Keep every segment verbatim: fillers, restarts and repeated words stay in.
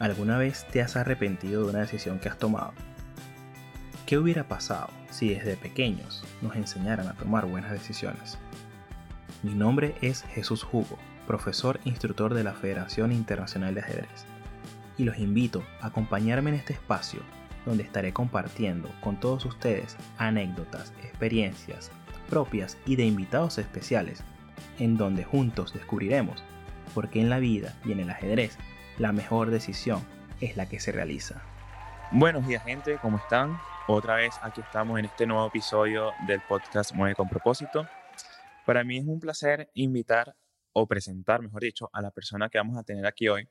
¿Alguna vez te has arrepentido de una decisión que has tomado? ¿Qué hubiera pasado si desde pequeños nos enseñaran a tomar buenas decisiones? Mi nombre es Jesús Hugo, profesor instructor de la Federación Internacional de Ajedrez, y los invito a acompañarme en este espacio donde estaré compartiendo con todos ustedes anécdotas, experiencias propias y de invitados especiales, en donde juntos descubriremos por qué en la vida y en el ajedrez la mejor decisión es la que se realiza. Buenos días, gente, ¿cómo están? Otra vez aquí estamos en este nuevo episodio del podcast Mueve con Propósito. Para mí es un placer invitar o presentar, mejor dicho, a la persona que vamos a tener aquí hoy,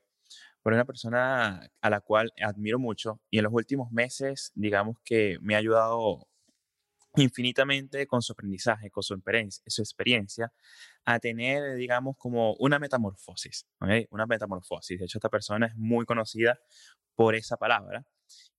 por una persona a la cual admiro mucho y en los últimos meses, digamos que me ha ayudado infinitamente con su aprendizaje, con su experiencia, su experiencia a tener, digamos, como una metamorfosis, ¿okay? Una metamorfosis. De hecho, esta persona es muy conocida por esa palabra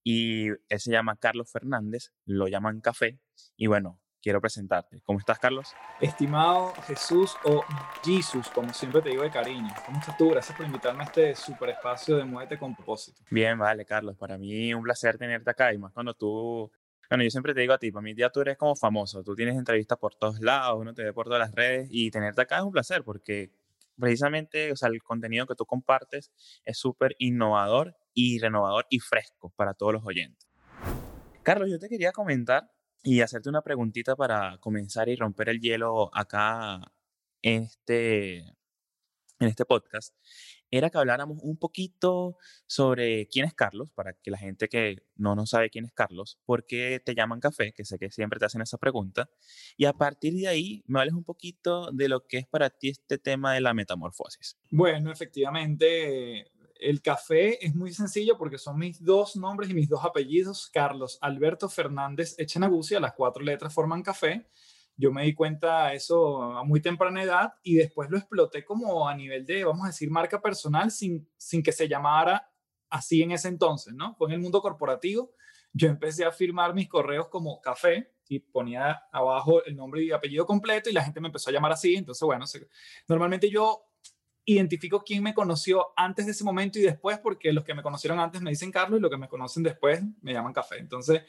y él se llama Carlos Fernández, lo llaman Café y bueno, quiero presentarte. ¿Cómo estás, Carlos? Estimado Jesús o Jesús, como siempre te digo de cariño. ¿Cómo estás tú? Gracias por invitarme a este super espacio de Muévete con Propósito. Bien, vale, Carlos. Para mí un placer tenerte acá y más cuando tú... Bueno, yo siempre te digo a ti, para mí ya tú eres como famoso, tú tienes entrevistas por todos lados, uno te ve por todas las redes y tenerte acá es un placer porque precisamente, o sea, el contenido que tú compartes es súper innovador y renovador y fresco para todos los oyentes. Carlos, yo te quería comentar y hacerte una preguntita para comenzar y romper el hielo acá en este... en este podcast, era que habláramos un poquito sobre quién es Carlos, para que la gente que no, no sabe quién es Carlos, por qué te llaman Café, que sé que siempre te hacen esa pregunta, y a partir de ahí me hables un poquito de lo que es para ti este tema de la metamorfosis. Bueno, efectivamente, el Café es muy sencillo porque son mis dos nombres y mis dos apellidos, Carlos Alberto Fernández Echenagücia, las cuatro letras forman Café. Yo me di cuenta de eso a muy temprana edad y después lo exploté como a nivel de, vamos a decir, marca personal sin, sin que se llamara así en ese entonces, ¿no? Fue en el mundo corporativo. Yo empecé a firmar mis correos como Café y ponía abajo el nombre y apellido completo y la gente me empezó a llamar así. Entonces, bueno, se, normalmente yo identifico quién me conoció antes de ese momento y después porque los que me conocieron antes me dicen Carlos y los que me conocen después me llaman Café. Entonces...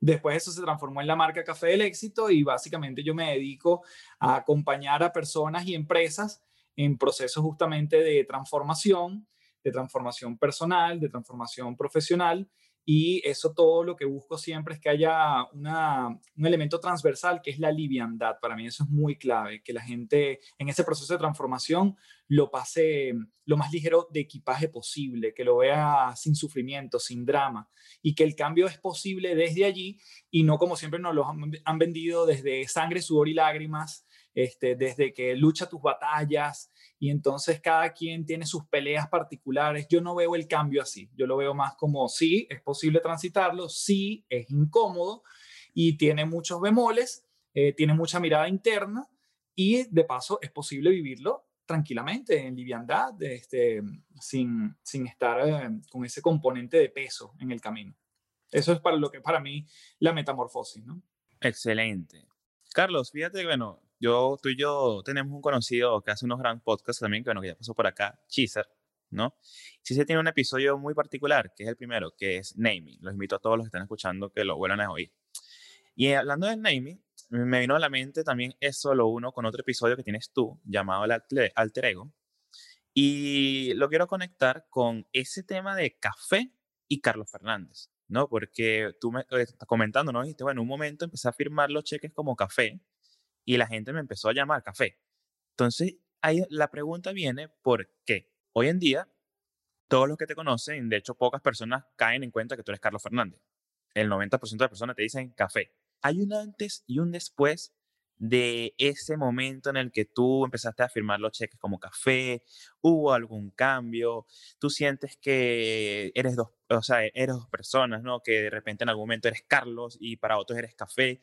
Después eso se transformó en la marca Café del Éxito y básicamente yo me dedico a acompañar a personas y empresas en procesos justamente de transformación, de transformación personal, de transformación profesional y eso todo lo que busco siempre es que haya una, un elemento transversal que es la liviandad. Para mí eso es muy clave, que la gente en ese proceso de transformación lo pase lo más ligero de equipaje posible, que lo vea sin sufrimiento, sin drama y que el cambio es posible desde allí y no como siempre nos lo han, han vendido desde sangre, sudor y lágrimas, este, desde que lucha tus batallas y entonces cada quien tiene sus peleas particulares. Yo no veo el cambio así, yo lo veo más como sí, es posible transitarlo, sí, es incómodo y tiene muchos bemoles, eh, tiene mucha mirada interna y de paso es posible vivirlo tranquilamente, en liviandad, este, sin, sin estar eh, con ese componente de peso en el camino. Eso es para lo que es para mí la metamorfosis, ¿no? Excelente. Carlos, fíjate que bueno, yo, tú y yo tenemos un conocido que hace unos gran podcasts también, que bueno, que ya pasó por acá, Chaser, ¿no? Chaser tiene un episodio muy particular, que es el primero, que es naming. Los invito a todos los que están escuchando que lo vuelvan a oír. Y hablando del naming, me vino a la mente también Es Solo Uno con otro episodio que tienes tú, llamado el alter ego. Y lo quiero conectar con ese tema de Café y Carlos Fernández, ¿no? Porque tú me estás comentando, ¿no? Dijiste, bueno, en un momento empecé a firmar los cheques como Café y la gente me empezó a llamar Café. Entonces, ahí la pregunta viene, ¿por qué? Hoy en día, todos los que te conocen, de hecho, pocas personas caen en cuenta que tú eres Carlos Fernández. El noventa por ciento de las personas te dicen Café. ¿Hay un antes y un después de ese momento en el que tú empezaste a firmar los cheques como Café? ¿Hubo algún cambio? ¿Tú sientes que eres dos, o sea, eres dos personas, ¿no? Que de repente en algún momento eres Carlos y para otros eres Café.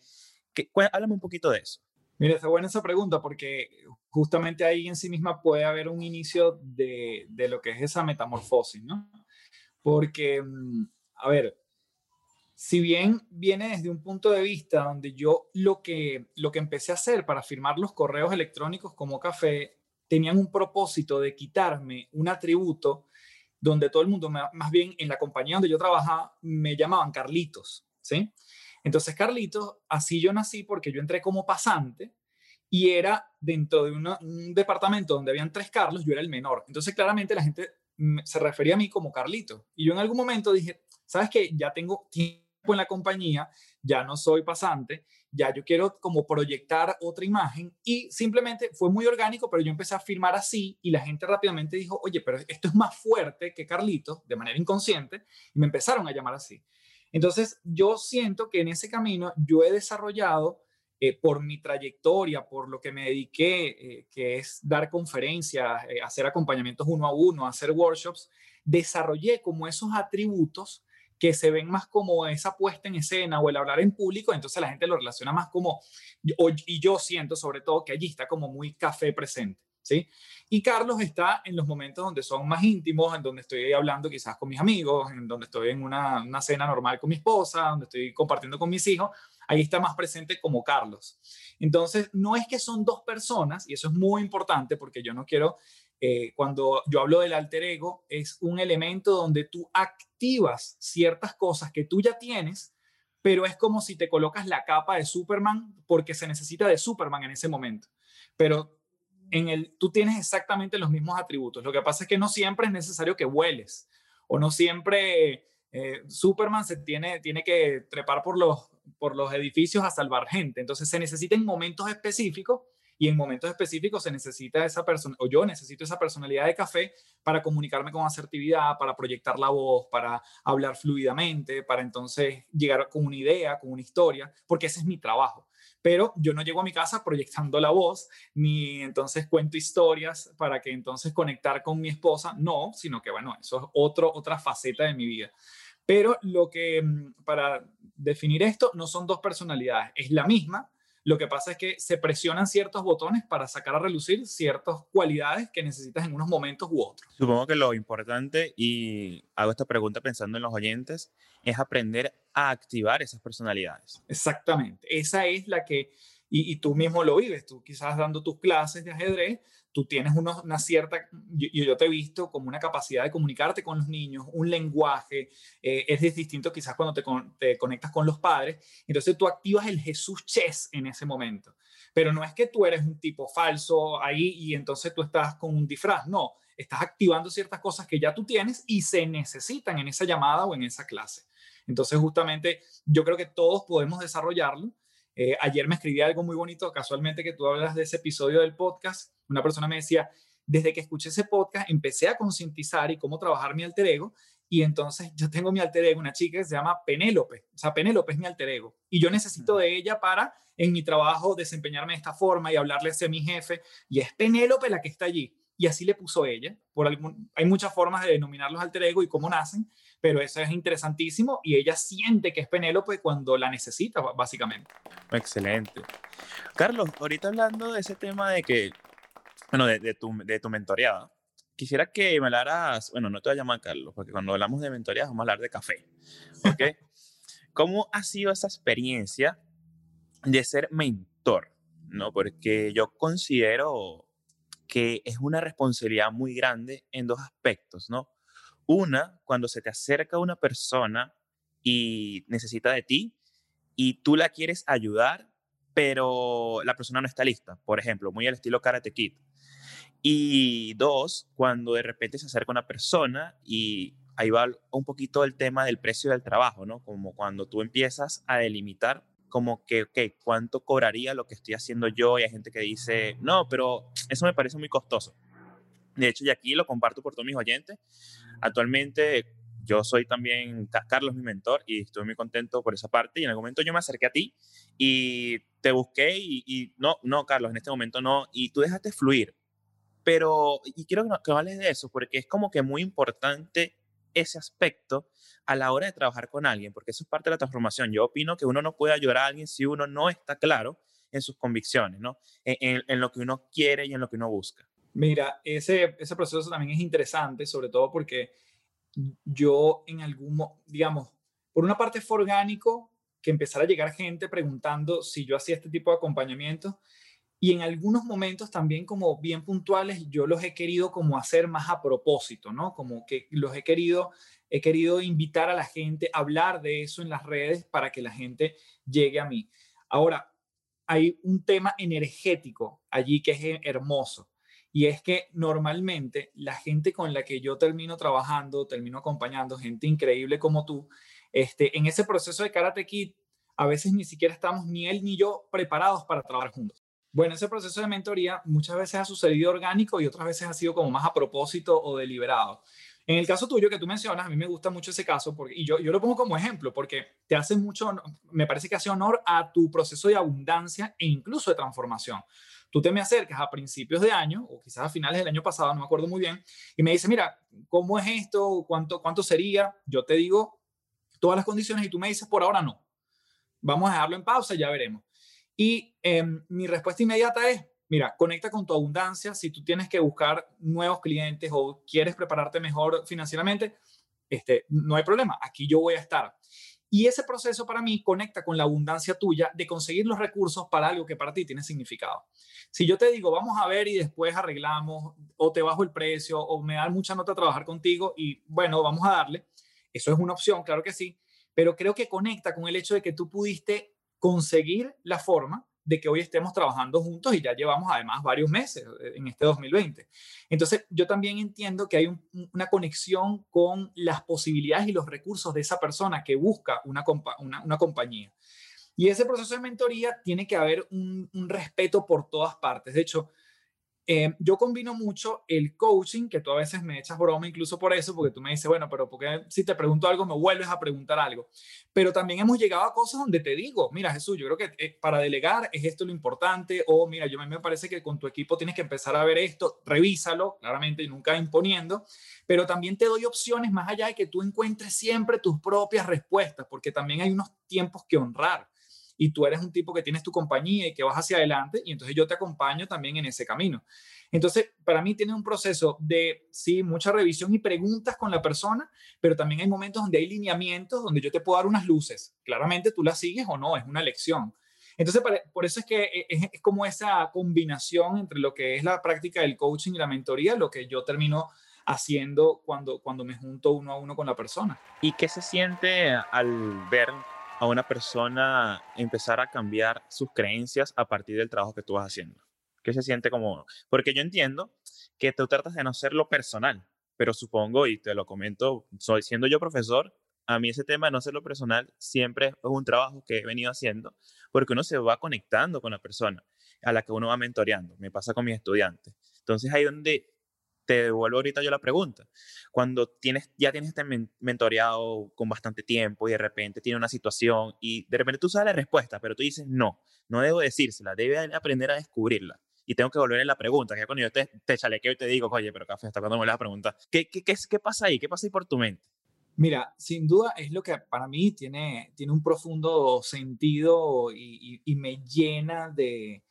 ¿Qué, cu- háblame un poquito de eso. Mira, está buena esa pregunta porque justamente ahí en sí misma puede haber un inicio de, de lo que es esa metamorfosis, ¿no? Porque, a ver... Si bien viene desde un punto de vista donde yo lo que, lo que empecé a hacer para firmar los correos electrónicos como Café, tenían un propósito de quitarme un atributo donde todo el mundo, más bien en la compañía donde yo trabajaba, me llamaban Carlitos, ¿sí? Entonces Carlitos, así yo nací porque yo entré como pasante y era dentro de una, un departamento donde habían tres Carlos, yo era el menor. Entonces claramente la gente se refería a mí como Carlitos. Y yo en algún momento dije, ¿sabes qué? Ya tengo tiempo en la compañía, ya no soy pasante, ya yo quiero como proyectar otra imagen, y simplemente fue muy orgánico, pero yo empecé a firmar así y la gente rápidamente dijo, oye, pero esto es más fuerte que Carlitos, de manera inconsciente, y me empezaron a llamar así. Entonces yo siento que en ese camino yo he desarrollado, eh, por mi trayectoria, por lo que me dediqué, eh, que es dar conferencias, eh, hacer acompañamientos uno a uno, hacer workshops, desarrollé como esos atributos que se ven más como esa puesta en escena o el hablar en público, entonces la gente lo relaciona más como, y yo siento sobre todo que allí está como muy café presente, ¿sí? Y Carlos está en los momentos donde son más íntimos, en donde estoy hablando quizás con mis amigos, en donde estoy en una, una cena normal con mi esposa, donde estoy compartiendo con mis hijos, ahí está más presente como Carlos. Entonces no es que son dos personas, y eso es muy importante porque yo no quiero... Eh, cuando yo hablo del alter ego, es un elemento donde tú activas ciertas cosas que tú ya tienes, pero es como si te colocas la capa de Superman porque se necesita de Superman en ese momento. Pero en el, tú tienes exactamente los mismos atributos. Lo que pasa es que no siempre es necesario que vueles, o no siempre eh, Superman se tiene, tiene que trepar por los, por los edificios a salvar gente. Entonces se necesitan momentos específicos. Y en momentos específicos se necesita esa persona, o yo necesito esa personalidad de café para comunicarme con asertividad, para proyectar la voz, para hablar fluidamente, para entonces llegar con una idea, con una historia, porque ese es mi trabajo. Pero yo no llego a mi casa proyectando la voz, ni entonces cuento historias para que entonces conectar con mi esposa, no, sino que bueno, eso es otro, otra faceta de mi vida. Pero lo que, para definir esto, no son dos personalidades, es la misma. Lo que pasa es que se presionan ciertos botones para sacar a relucir ciertas cualidades que necesitas en unos momentos u otros. Supongo que lo importante, y hago esta pregunta pensando en los oyentes, es aprender a activar esas personalidades. Exactamente. Esa es la que, y, y tú mismo lo vives, tú quizás dando tus clases de ajedrez, tú tienes unos, una cierta, yo, yo te he visto como una capacidad de comunicarte con los niños, un lenguaje, eh, es distinto quizás cuando te, con, te conectas con los padres, entonces tú activas el Jesús Chess en ese momento, pero no es que tú eres un tipo falso ahí y entonces tú estás con un disfraz, no, estás activando ciertas cosas que ya tú tienes y se necesitan en esa llamada o en esa clase. Entonces justamente yo creo que todos podemos desarrollarlo. Eh, ayer me escribí algo muy bonito, casualmente que tú hablas de ese episodio del podcast. Una persona me decía, desde que escuché ese podcast empecé a concientizar y cómo trabajar mi alter ego, y entonces yo tengo mi alter ego, una chica que se llama Penélope, o sea, Penélope es mi alter ego, y yo necesito de ella para en mi trabajo desempeñarme de esta forma y hablarle hacia mi jefe, y es Penélope la que está allí, y así le puso ella. Por algún, hay muchas formas de denominar los alter ego y cómo nacen, pero eso es interesantísimo, y ella siente que es Penélope cuando la necesita, básicamente. Excelente. Carlos, ahorita hablando de ese tema de que, bueno, de, de, tu, de tu mentoreada, quisiera que me hablaras, bueno, no te voy a llamar Carlos, porque cuando hablamos de mentoreadas vamos a hablar de café, ¿ok? ¿Cómo ha sido esa experiencia de ser mentor, no? Porque yo considero que es una responsabilidad muy grande en dos aspectos, ¿no? Una, cuando se te acerca una persona y necesita de ti y tú la quieres ayudar, pero la persona no está lista, por ejemplo, muy al estilo Karate Kid. Y dos, cuando de repente se acerca una persona, y ahí va un poquito el tema del precio del trabajo, ¿no? Como cuando tú empiezas a delimitar como que, ok, ¿cuánto cobraría lo que estoy haciendo yo? Y hay gente que dice, no, pero eso me parece muy costoso. De hecho, y aquí lo comparto por todos mis oyentes. Actualmente yo soy también, Carlos, mi mentor, y estoy muy contento por esa parte. Y en algún momento yo me acerqué a ti y te busqué y, y no, no, Carlos, en este momento no. Y tú dejaste fluir. Pero, y quiero que no, que no hables de eso, porque es como que muy importante ese aspecto a la hora de trabajar con alguien, porque eso es parte de la transformación. Yo opino que uno no puede ayudar a alguien si uno no está claro en sus convicciones, ¿no? En, en, en lo que uno quiere y en lo que uno busca. Mira, ese, ese proceso también es interesante, sobre todo porque yo en algún, digamos, por una parte fue orgánico que empezara a llegar gente preguntando si yo hacía este tipo de acompañamientos, y en algunos momentos también como bien puntuales yo los he querido como hacer más a propósito, ¿no? Como que los he querido, he querido invitar a la gente a hablar de eso en las redes para que la gente llegue a mí. Ahora, hay un tema energético allí que es hermoso. Y es que normalmente la gente con la que yo termino trabajando, termino acompañando, gente increíble como tú, este, en ese proceso de Karate Kid, a veces ni siquiera estamos ni él ni yo preparados para trabajar juntos. Bueno, ese proceso de mentoría muchas veces ha sucedido orgánico y otras veces ha sido como más a propósito o deliberado. En el caso tuyo que tú mencionas, a mí me gusta mucho ese caso porque, y yo, yo lo pongo como ejemplo porque te hace mucho, me parece que hace honor a tu proceso de abundancia e incluso de transformación. Tú te me acercas a principios de año o quizás a finales del año pasado, no me acuerdo muy bien, y me dices, mira, ¿cómo es esto? ¿Cuánto, cuánto sería? Yo te digo todas las condiciones y tú me dices, por ahora no. Vamos a dejarlo en pausa, ya veremos. Y eh, mi respuesta inmediata es, mira, conecta con tu abundancia. Si tú tienes que buscar nuevos clientes o quieres prepararte mejor financieramente, este, no hay problema, aquí yo voy a estar. Y ese proceso para mí conecta con la abundancia tuya de conseguir los recursos para algo que para ti tiene significado. Si yo te digo, vamos a ver y después arreglamos, o te bajo el precio, o me da mucha nota trabajar contigo y bueno, vamos a darle. Eso es una opción, claro que sí, pero creo que conecta con el hecho de que tú pudiste conseguir la forma de que hoy estemos trabajando juntos y ya llevamos además varios meses en este dos mil veinte. Entonces, yo también entiendo que hay un, una conexión con las posibilidades y los recursos de esa persona que busca una, una, una compañía. Y ese proceso de mentoría tiene que haber un, un respeto por todas partes. De hecho, eh, yo combino mucho el coaching, que tú a veces me echas broma incluso por eso, porque tú me dices, bueno, pero ¿por qué si te pregunto algo me vuelves a preguntar algo? Pero también hemos llegado a cosas donde te digo, mira, Jesús, yo creo que para delegar es esto lo importante, o mira, yo me parece que con tu equipo tienes que empezar a ver esto, revísalo, claramente, y nunca imponiendo, pero también te doy opciones más allá de que tú encuentres siempre tus propias respuestas, porque también hay unos tiempos que honrar, y tú eres un tipo que tienes tu compañía y que vas hacia adelante, y entonces yo te acompaño también en ese camino. Entonces, para mí tiene un proceso de, sí, mucha revisión y preguntas con la persona, pero también hay momentos donde hay lineamientos, donde yo te puedo dar unas luces. Claramente tú las sigues o no, es una elección. Entonces, para, por eso es que es, es como esa combinación entre lo que es la práctica del coaching y la mentoría, lo que yo termino haciendo cuando, cuando me junto uno a uno con la persona. ¿Y qué se siente al ver a una persona empezar a cambiar sus creencias a partir del trabajo que tú vas haciendo? ¿Qué se siente como? Porque yo entiendo que tú tratas de no ser lo personal, pero supongo, y te lo comento, soy, siendo yo profesor, a mí ese tema de no ser lo personal siempre es un trabajo que he venido haciendo, porque uno se va conectando con la persona a la que uno va mentoreando. Me pasa con mis estudiantes. Entonces ahí donde te devuelvo ahorita yo la pregunta. Cuando tienes, ya tienes este mentoreado con bastante tiempo y de repente tiene una situación y de repente tú sabes la respuesta, pero tú dices, no, no debo decírsela, debe aprender a descubrirla. Y tengo que volver en la pregunta, que cuando yo te, te chalequeo y te digo, oye, pero Café, ¿hasta cuándo me vas a preguntar? ¿Qué, qué, qué, ¿Qué pasa ahí? ¿Qué pasa ahí por tu mente? Mira, sin duda es lo que para mí tiene, tiene un profundo sentido y, y, y me llena de...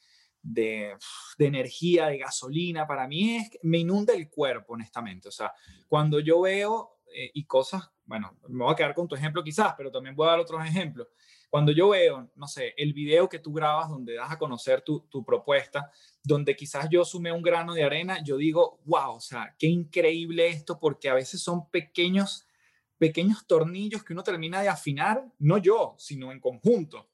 De, de energía, de gasolina. Para mí es, me inunda el cuerpo, honestamente. O sea, cuando yo veo eh, y cosas, bueno, me voy a quedar con tu ejemplo quizás, pero también voy a dar otros ejemplos. Cuando yo veo, no sé, el video que tú grabas donde das a conocer tu, tu propuesta, donde quizás yo sumé un grano de arena, yo digo, wow, o sea, qué increíble esto, porque a veces son pequeños, pequeños tornillos que uno termina de afinar, no yo, sino en conjunto.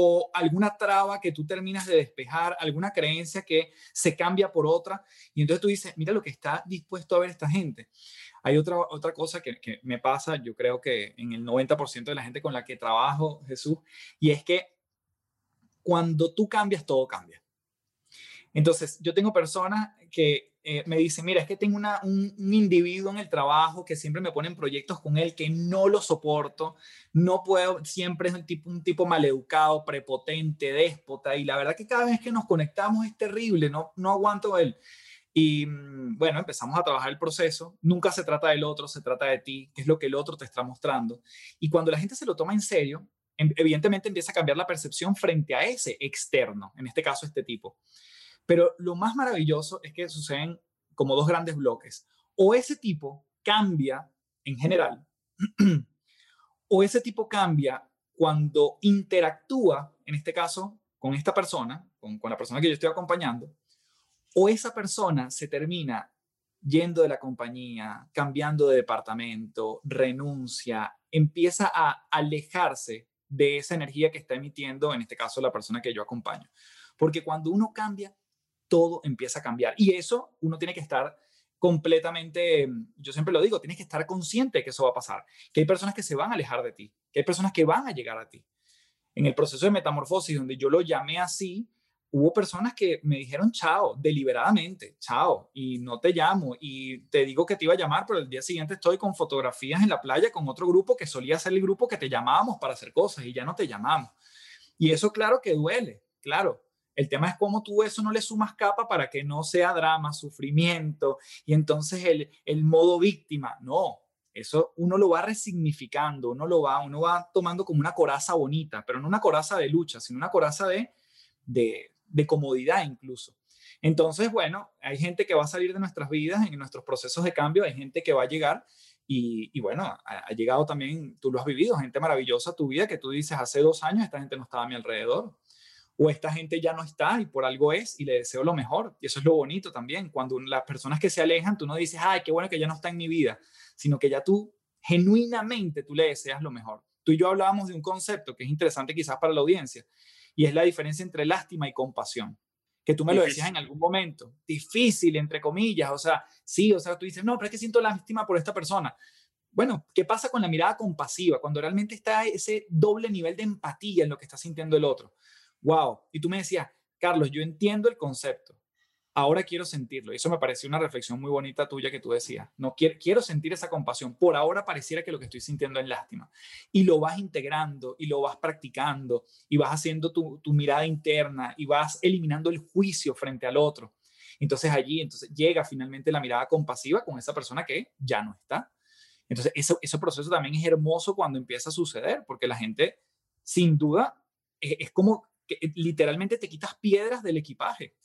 O alguna traba que tú terminas de despejar, alguna creencia que se cambia por otra, y entonces tú dices, mira lo que está dispuesto a ver esta gente. Hay otra, otra cosa que, que me pasa, yo creo que en el noventa por ciento de la gente con la que trabajo, Jesús, y es que cuando tú cambias, todo cambia. Entonces, yo tengo personas que eh, me dicen, mira, es que tengo una, un, un individuo en el trabajo que siempre me ponen proyectos con él que no lo soporto, no puedo, siempre es un tipo, un tipo maleducado, prepotente, déspota, y la verdad que cada vez que nos conectamos es terrible, no, no aguanto él. Y bueno, empezamos a trabajar el proceso, nunca se trata del otro, se trata de ti, que es lo que el otro te está mostrando. Y cuando la gente se lo toma en serio, evidentemente empieza a cambiar la percepción frente a ese externo, en este caso este tipo. Pero lo más maravilloso es que suceden como dos grandes bloques. O ese tipo cambia en general, o ese tipo cambia cuando interactúa, en este caso, con esta persona, con, con la persona que yo estoy acompañando, o esa persona se termina yendo de la compañía, cambiando de departamento, renuncia, empieza a alejarse de esa energía que está emitiendo, en este caso, la persona que yo acompaño. Porque cuando uno cambia, todo empieza a cambiar. Y eso uno tiene que estar completamente, yo siempre lo digo, tienes que estar consciente que eso va a pasar, que hay personas que se van a alejar de ti, que hay personas que van a llegar a ti. En el proceso de metamorfosis, donde yo lo llamé así, hubo personas que me dijeron chao, deliberadamente, chao, y no te llamo, y te digo que te iba a llamar, pero el día siguiente estoy con fotografías en la playa con otro grupo que solía ser el grupo que te llamábamos para hacer cosas y ya no te llamamos. Y eso claro que duele, claro. El tema es cómo tú eso no le sumas capa para que no sea drama, sufrimiento, y entonces el, el modo víctima, no. Eso uno lo va resignificando, uno lo va, uno va tomando como una coraza bonita, pero no una coraza de lucha, sino una coraza de... de de comodidad incluso. Entonces, bueno, hay gente que va a salir de nuestras vidas, en nuestros procesos de cambio, hay gente que va a llegar y, y bueno, ha, ha llegado también, tú lo has vivido, gente maravillosa a tu vida que tú dices, hace dos años esta gente no estaba a mi alrededor, o esta gente ya no está y por algo es y le deseo lo mejor. Y eso es lo bonito también, cuando las personas que se alejan, tú no dices, ay, qué bueno que ya no está en mi vida, sino que ya tú, genuinamente, tú le deseas lo mejor. Tú y yo hablábamos de un concepto que es interesante quizás para la audiencia, y es la diferencia entre lástima y compasión, que tú me difícil. Lo decías en algún momento, difícil, entre comillas, o sea, sí, o sea, tú dices, no, pero es que siento lástima por esta persona. Bueno, ¿qué pasa con la mirada compasiva? Cuando realmente está ese doble nivel de empatía en lo que está sintiendo el otro. Wow. Y tú me decías, Carlos, yo entiendo el concepto, ahora quiero sentirlo. Y eso me pareció una reflexión muy bonita tuya que tú decías, no quiero, quiero sentir esa compasión, por ahora pareciera que lo que estoy sintiendo es lástima, y lo vas integrando, y lo vas practicando, y vas haciendo tu, tu mirada interna, y vas eliminando el juicio frente al otro. Entonces allí entonces llega finalmente la mirada compasiva con esa persona que ya no está. Entonces ese, ese proceso también es hermoso cuando empieza a suceder, porque la gente sin duda es, es como que literalmente te quitas piedras del equipaje.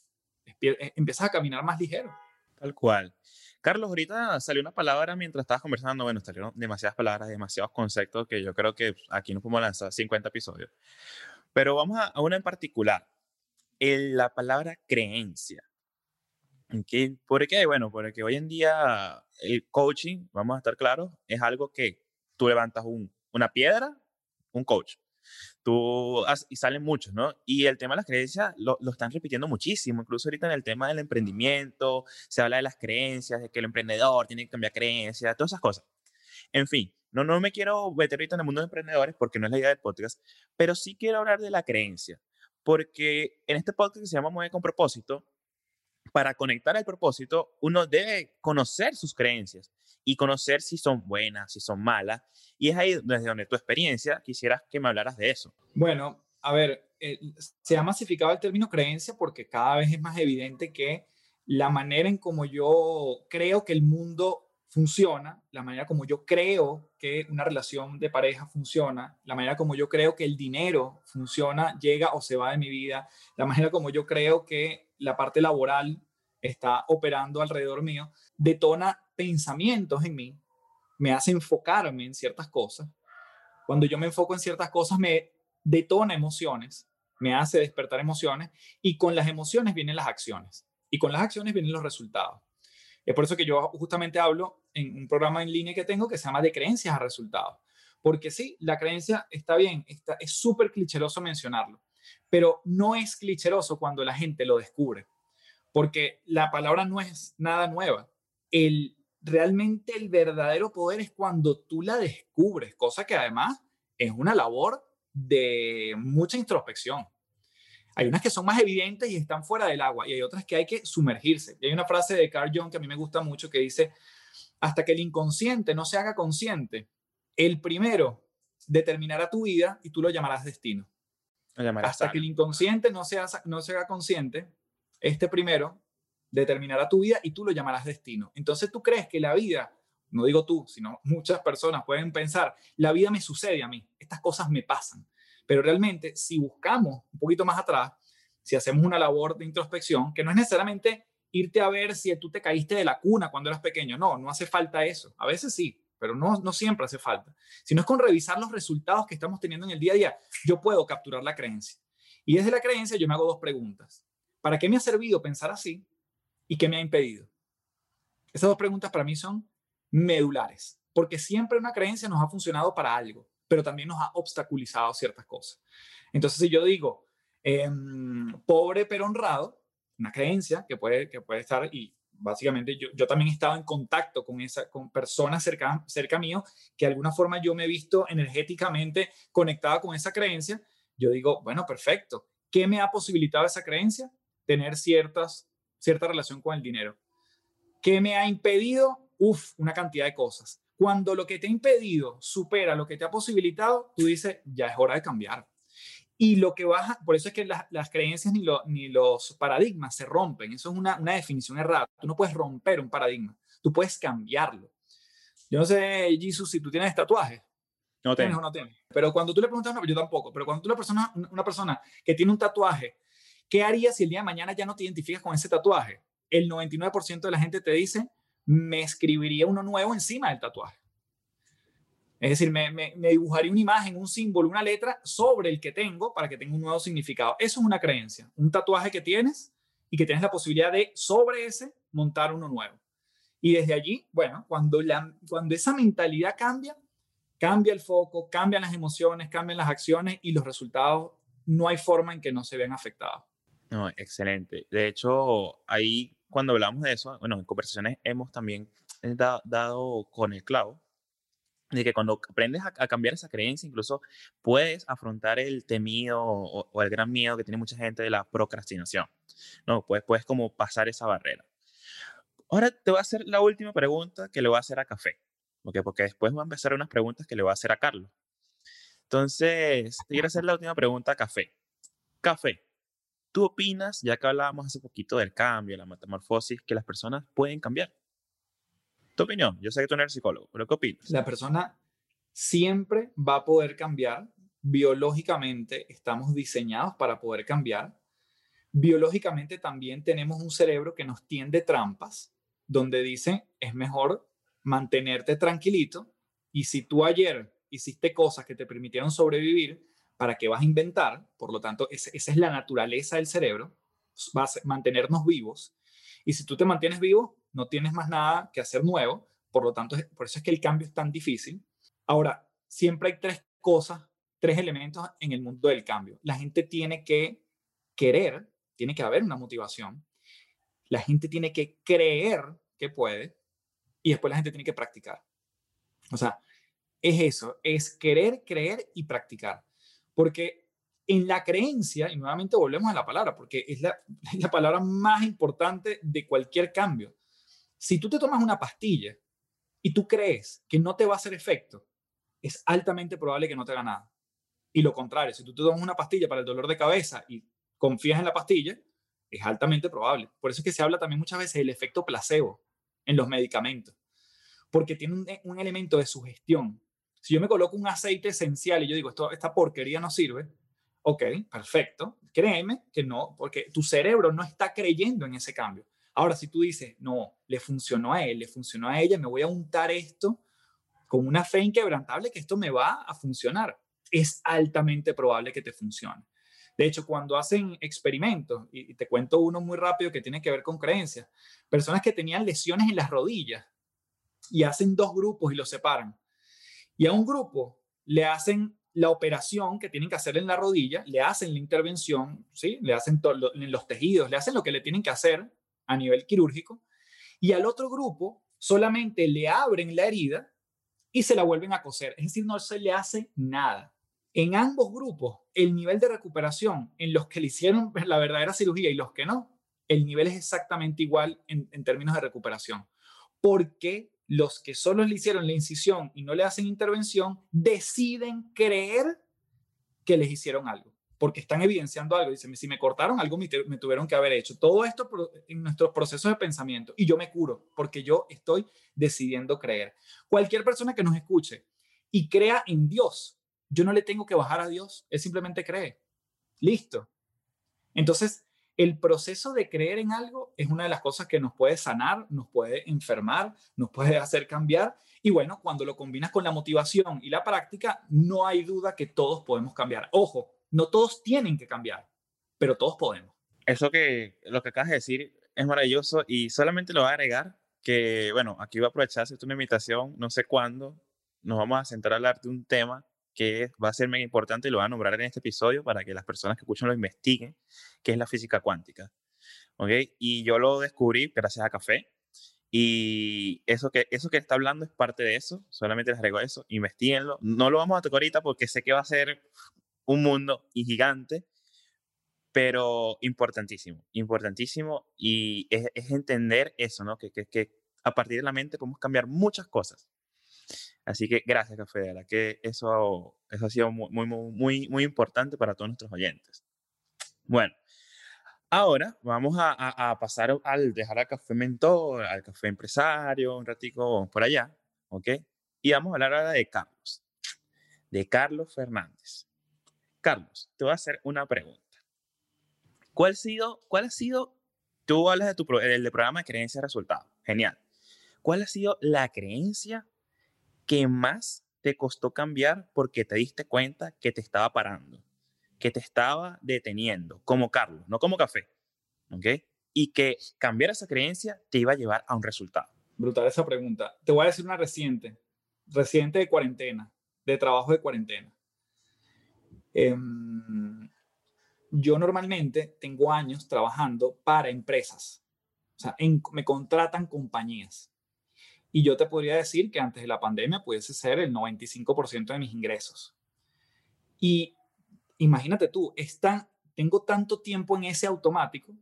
Empiezas a caminar más ligero. Tal cual. Carlos, ahorita salió una palabra mientras estabas conversando. Bueno, salieron demasiadas palabras, demasiados conceptos que yo creo que aquí nos podemos lanzar cincuenta episodios. Pero vamos a, a una en particular. El, la palabra creencia. ¿Okay? ¿Por qué? Bueno, porque hoy en día el coaching, vamos a estar claros, es algo que tú levantas un, una piedra, un coach. Tú, y salen muchos, ¿no? Y el tema de las creencias lo, lo están repitiendo muchísimo, incluso ahorita en el tema del emprendimiento, se habla de las creencias, de que el emprendedor tiene que cambiar creencias, todas esas cosas. En fin, no, no me quiero meter ahorita en el mundo de emprendedores porque no es la idea del podcast, pero sí quiero hablar de la creencia, porque en este podcast que se llama Mueve con Propósito, para conectar al propósito, uno debe conocer sus creencias y conocer si son buenas, si son malas. Y es ahí desde donde tu experiencia quisieras que me hablaras de eso. Bueno, a ver, eh, se ha masificado el término creencia porque cada vez es más evidente que la manera en como yo creo que el mundo funciona, la manera como yo creo que una relación de pareja funciona, la manera como yo creo que el dinero funciona, llega o se va de mi vida, la manera como yo creo que la parte laboral está operando alrededor mío, detona pensamientos en mí, me hace enfocarme en ciertas cosas. Cuando yo me enfoco en ciertas cosas, me detona emociones, me hace despertar emociones, y con las emociones vienen las acciones, y con las acciones vienen los resultados. Es por eso que yo justamente hablo en un programa en línea que tengo que se llama De Creencias a Resultados. Porque sí, la creencia está bien, está, es súper clicheroso mencionarlo, pero no es clicheroso cuando la gente lo descubre, porque la palabra no es nada nueva. El, realmente el verdadero poder es cuando tú la descubres, cosa que además es una labor de mucha introspección. Hay unas que son más evidentes y están fuera del agua, y hay otras que hay que sumergirse. Y hay una frase de Carl Jung que a mí me gusta mucho que dice, hasta que el inconsciente no se haga consciente, el primero determinará tu vida y tú lo llamarás destino. Lo llamarás hasta sana. Que el inconsciente no se, haga, no se haga consciente, este primero determinará tu vida y tú lo llamarás destino. Entonces tú crees que la vida, no digo tú, sino muchas personas pueden pensar, la vida me sucede a mí, estas cosas me pasan. Pero realmente, si buscamos un poquito más atrás, si hacemos una labor de introspección, que no es necesariamente irte a ver si tú te caíste de la cuna cuando eras pequeño. No, no hace falta eso. A veces sí, pero no, no siempre hace falta. Sino es con revisar los resultados que estamos teniendo en el día a día. Yo puedo capturar la creencia. Y desde la creencia yo me hago dos preguntas. ¿Para qué me ha servido pensar así? ¿Y qué me ha impedido? Esas dos preguntas para mí son medulares, porque siempre una creencia nos ha funcionado para algo, pero también nos ha obstaculizado ciertas cosas. Entonces, si yo digo, eh, pobre pero honrado, una creencia que puede, que puede estar, y básicamente yo, yo también he estado en contacto con, esa, con personas cerca, cerca mío, que de alguna forma yo me he visto energéticamente conectada con esa creencia. Yo digo, bueno, perfecto. ¿Qué me ha posibilitado esa creencia? Tener ciertas, cierta relación con el dinero. ¿Qué me ha impedido? Uf, una cantidad de cosas. Cuando lo que te ha impedido supera lo que te ha posibilitado, tú dices, ya es hora de cambiar. Y lo que baja, por eso es que las, las creencias ni, lo, ni los paradigmas se rompen. Eso es una, una definición errada. Tú no puedes romper un paradigma. Tú puedes cambiarlo. Yo no sé, Jesús, si tú tienes tatuajes. No tengo. ¿Tienes o no tienes? Pero cuando tú le preguntas, no, yo tampoco, pero cuando tú le preguntas a una persona que tiene un tatuaje, ¿qué harías si el día de mañana ya no te identificas con ese tatuaje? El noventa y nueve por ciento de la gente te dice, me escribiría uno nuevo encima del tatuaje. Es decir, me, me, me dibujaría una imagen, un símbolo, una letra sobre el que tengo para que tenga un nuevo significado. Eso es una creencia, un tatuaje que tienes y que tienes la posibilidad de, sobre ese, montar uno nuevo. Y desde allí, bueno, cuando, la, cuando esa mentalidad cambia, cambia el foco, cambian las emociones, cambian las acciones y los resultados no hay forma en que no se vean afectados. No, excelente. De hecho, ahí cuando hablamos de eso, bueno, en conversaciones hemos también da, dado con el clavo de que cuando aprendes a, a cambiar esa creencia, incluso puedes afrontar el temido o, o el gran miedo que tiene mucha gente de la procrastinación. No, puedes, puedes como pasar esa barrera. Ahora te voy a hacer la última pregunta que le voy a hacer a Café. Okay, porque después voy a empezar unas preguntas que le voy a hacer a Carlos. Entonces, te quiero hacer la última pregunta a Café. Café, ¿tú opinas, ya que hablábamos hace poquito del cambio, la metamorfosis, que las personas pueden cambiar? ¿Tu opinión? Yo sé que tú no eres psicólogo, pero ¿qué opinas? La persona siempre va a poder cambiar. Biológicamente estamos diseñados para poder cambiar. Biológicamente también tenemos un cerebro que nos tiende trampas, donde dice, es mejor mantenerte tranquilito, y si tú ayer hiciste cosas que te permitieron sobrevivir, ¿para qué vas a inventar? Por lo tanto, esa es la naturaleza del cerebro, vas a mantenernos vivos, y si tú te mantienes vivo, no tienes más nada que hacer nuevo, por lo tanto, por eso es que el cambio es tan difícil. Ahora, siempre hay tres cosas, tres elementos en el mundo del cambio. La gente tiene que querer, tiene que haber una motivación, la gente tiene que creer que puede, y después la gente tiene que practicar. O sea, es eso, es querer, creer y practicar. Porque en la creencia, y nuevamente volvemos a la palabra, porque es la, es la palabra más importante de cualquier cambio. Si tú te tomas una pastilla y tú crees que no te va a hacer efecto, es altamente probable que no te haga nada. Y lo contrario, si tú te tomas una pastilla para el dolor de cabeza y confías en la pastilla, es altamente probable. Por eso es que se habla también muchas veces del efecto placebo en los medicamentos, porque tiene un, un elemento de sugestión. Si yo me coloco un aceite esencial y yo digo, esto, esta porquería no sirve, ok, perfecto, créeme que no, porque tu cerebro no está creyendo en ese cambio. Ahora, si tú dices, no, le funcionó a él, le funcionó a ella, me voy a untar esto con una fe inquebrantable que esto me va a funcionar, es altamente probable que te funcione. De hecho, cuando hacen experimentos, y te cuento uno muy rápido que tiene que ver con creencias, personas que tenían lesiones en las rodillas y hacen dos grupos y los separan. Y a un grupo le hacen la operación que tienen que hacer en la rodilla, le hacen la intervención, ¿sí? Le hacen lo, en los tejidos, le hacen lo que le tienen que hacer a nivel quirúrgico. Y al otro grupo solamente le abren la herida y se la vuelven a coser. Es decir, no se le hace nada. En ambos grupos, el nivel de recuperación en los que le hicieron la verdadera cirugía y los que no, el nivel es exactamente igual en, en términos de recuperación. Porque los que solo le hicieron la incisión y no le hacen intervención, deciden creer que les hicieron algo. Porque están evidenciando algo. Dicen, si me cortaron algo, me, me tuvieron que haber hecho. Todo esto en nuestros procesos de pensamiento. Y yo me curo, porque yo estoy decidiendo creer. Cualquier persona que nos escuche y crea en Dios, yo no le tengo que bajar a Dios, él simplemente cree. Listo. Entonces, el proceso de creer en algo es una de las cosas que nos puede sanar, nos puede enfermar, nos puede hacer cambiar. Y bueno, cuando lo combinas con la motivación y la práctica, no hay duda que todos podemos cambiar. Ojo, no todos tienen que cambiar. pero todos podemos. Eso que lo que acabas de decir es maravilloso, y solamente lo voy a agregar que, bueno, aquí voy a aprovechar, si es una invitación, no sé cuándo, nos vamos a sentar a hablar de un tema que va a ser muy importante y lo voy a nombrar en este episodio para que las personas que escuchan lo investiguen, que es la física cuántica. ¿Okay? Y yo lo descubrí gracias a Café, y eso que, eso que está hablando es parte de eso, solamente les agrego eso, investiguenlo. No lo vamos a tocar ahorita porque sé que va a ser un mundo y gigante, pero importantísimo, importantísimo, y es, es entender eso, ¿no? Que, que, que a partir de la mente podemos cambiar muchas cosas. Así que gracias, Café, de verdad que eso, eso ha sido muy, muy, muy, muy importante para todos nuestros oyentes. Bueno, ahora vamos a, a, a pasar al dejar al Café Mentor, al Café Empresario, un ratico por allá, ¿ok? Y vamos a hablar ahora de Carlos, de Carlos Fernández. Carlos, te voy a hacer una pregunta. ¿Cuál ha sido, cuál ha sido tú hablas de tu del programa de creencias y resultados? Genial. ¿Cuál ha sido la creencia que más te costó cambiar porque te diste cuenta que te estaba parando, que te estaba deteniendo, como Carlos, no como Café, ¿ok? Y que cambiar esa creencia te iba a llevar a un resultado. Brutal esa pregunta. Te voy a decir una reciente, reciente de cuarentena, de trabajo de cuarentena. Eh, yo normalmente tengo años trabajando para empresas, o sea, en, me contratan compañías. Y yo te podría decir que antes de la pandemia pudiese ser el noventa y cinco por ciento de mis ingresos. Y imagínate tú, está, tengo tanto tiempo en ese automático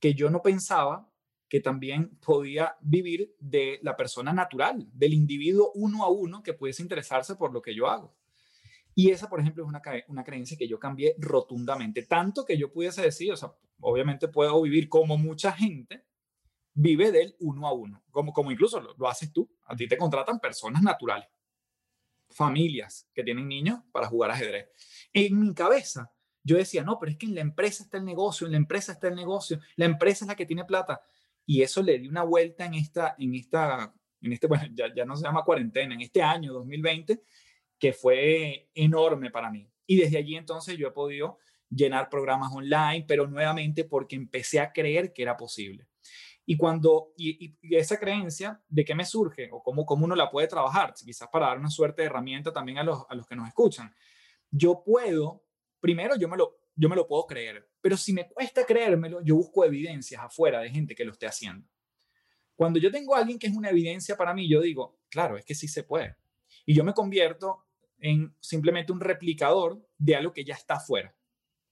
que yo no pensaba que también podía vivir de la persona natural, del individuo uno a uno que pudiese interesarse por lo que yo hago. Y esa, por ejemplo, es una, una creencia que yo cambié rotundamente. Tanto que yo pudiese decir, o sea, obviamente puedo vivir como mucha gente, vive del uno a uno, como, como incluso lo, lo haces tú. A ti te contratan personas naturales, familias que tienen niños para jugar ajedrez. En mi cabeza yo decía, no, pero es que en la empresa está el negocio, en la empresa está el negocio, la empresa es la que tiene plata. Y eso le di una vuelta en esta, en esta, en este, bueno, ya, ya no se llama cuarentena, en este año dos mil veinte, que fue enorme para mí. Y desde allí entonces yo he podido llenar programas online, pero nuevamente porque empecé a creer que era posible. Y, cuando, y, y esa creencia, ¿de qué me surge? ¿O cómo, cómo uno la puede trabajar? Quizás para dar una suerte de herramienta también a los, a los que nos escuchan. Yo puedo, primero yo me, lo, yo me lo puedo creer, pero si me cuesta creérmelo, yo busco evidencias afuera de gente que lo esté haciendo. Cuando yo tengo a alguien que es una evidencia para mí, yo digo, claro, es que sí se puede. Y yo me convierto en simplemente un replicador de algo que ya está afuera.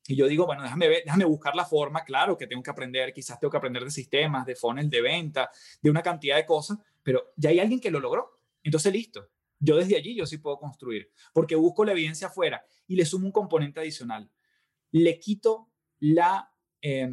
Y yo digo, bueno, déjame ver, déjame buscar la forma, claro que tengo que aprender, quizás tengo que aprender de sistemas, de funnel, de venta, de una cantidad de cosas, pero ya hay alguien que lo logró. Entonces, listo. Yo desde allí, yo sí puedo construir, porque busco la evidencia afuera y le sumo un componente adicional. Le quito la, eh,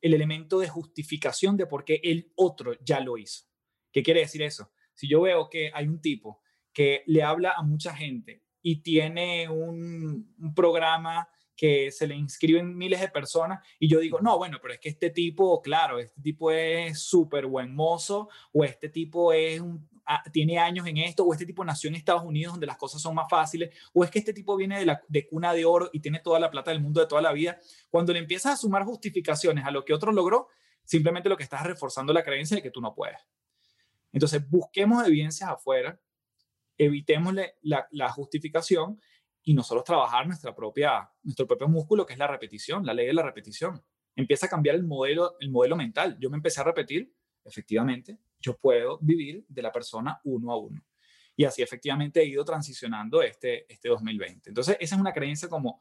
el elemento de justificación de por qué el otro ya lo hizo. ¿Qué quiere decir eso? Si yo veo que hay un tipo que le habla a mucha gente y tiene un, un programa que se le inscriben miles de personas y yo digo, no, bueno, pero es que este tipo, claro, este tipo es súper buen mozo, o este tipo es un, a, tiene años en esto, o este tipo nació en Estados Unidos donde las cosas son más fáciles, o es que este tipo viene de, la, de cuna de oro y tiene toda la plata del mundo de toda la vida. Cuando le empiezas a sumar justificaciones a lo que otro logró, simplemente lo que estás reforzando la creencia de que tú no puedes. Entonces, busquemos evidencias afuera, evitémosle la, la justificación, y nosotros trabajar nuestra propia, nuestro propio músculo, que es la repetición, la ley de la repetición. Empieza a cambiar el modelo, el modelo mental. Yo me empecé a repetir, efectivamente, yo puedo vivir de la persona uno a uno. Y así efectivamente he ido transicionando este, este dos mil veinte. Entonces, esa es una creencia como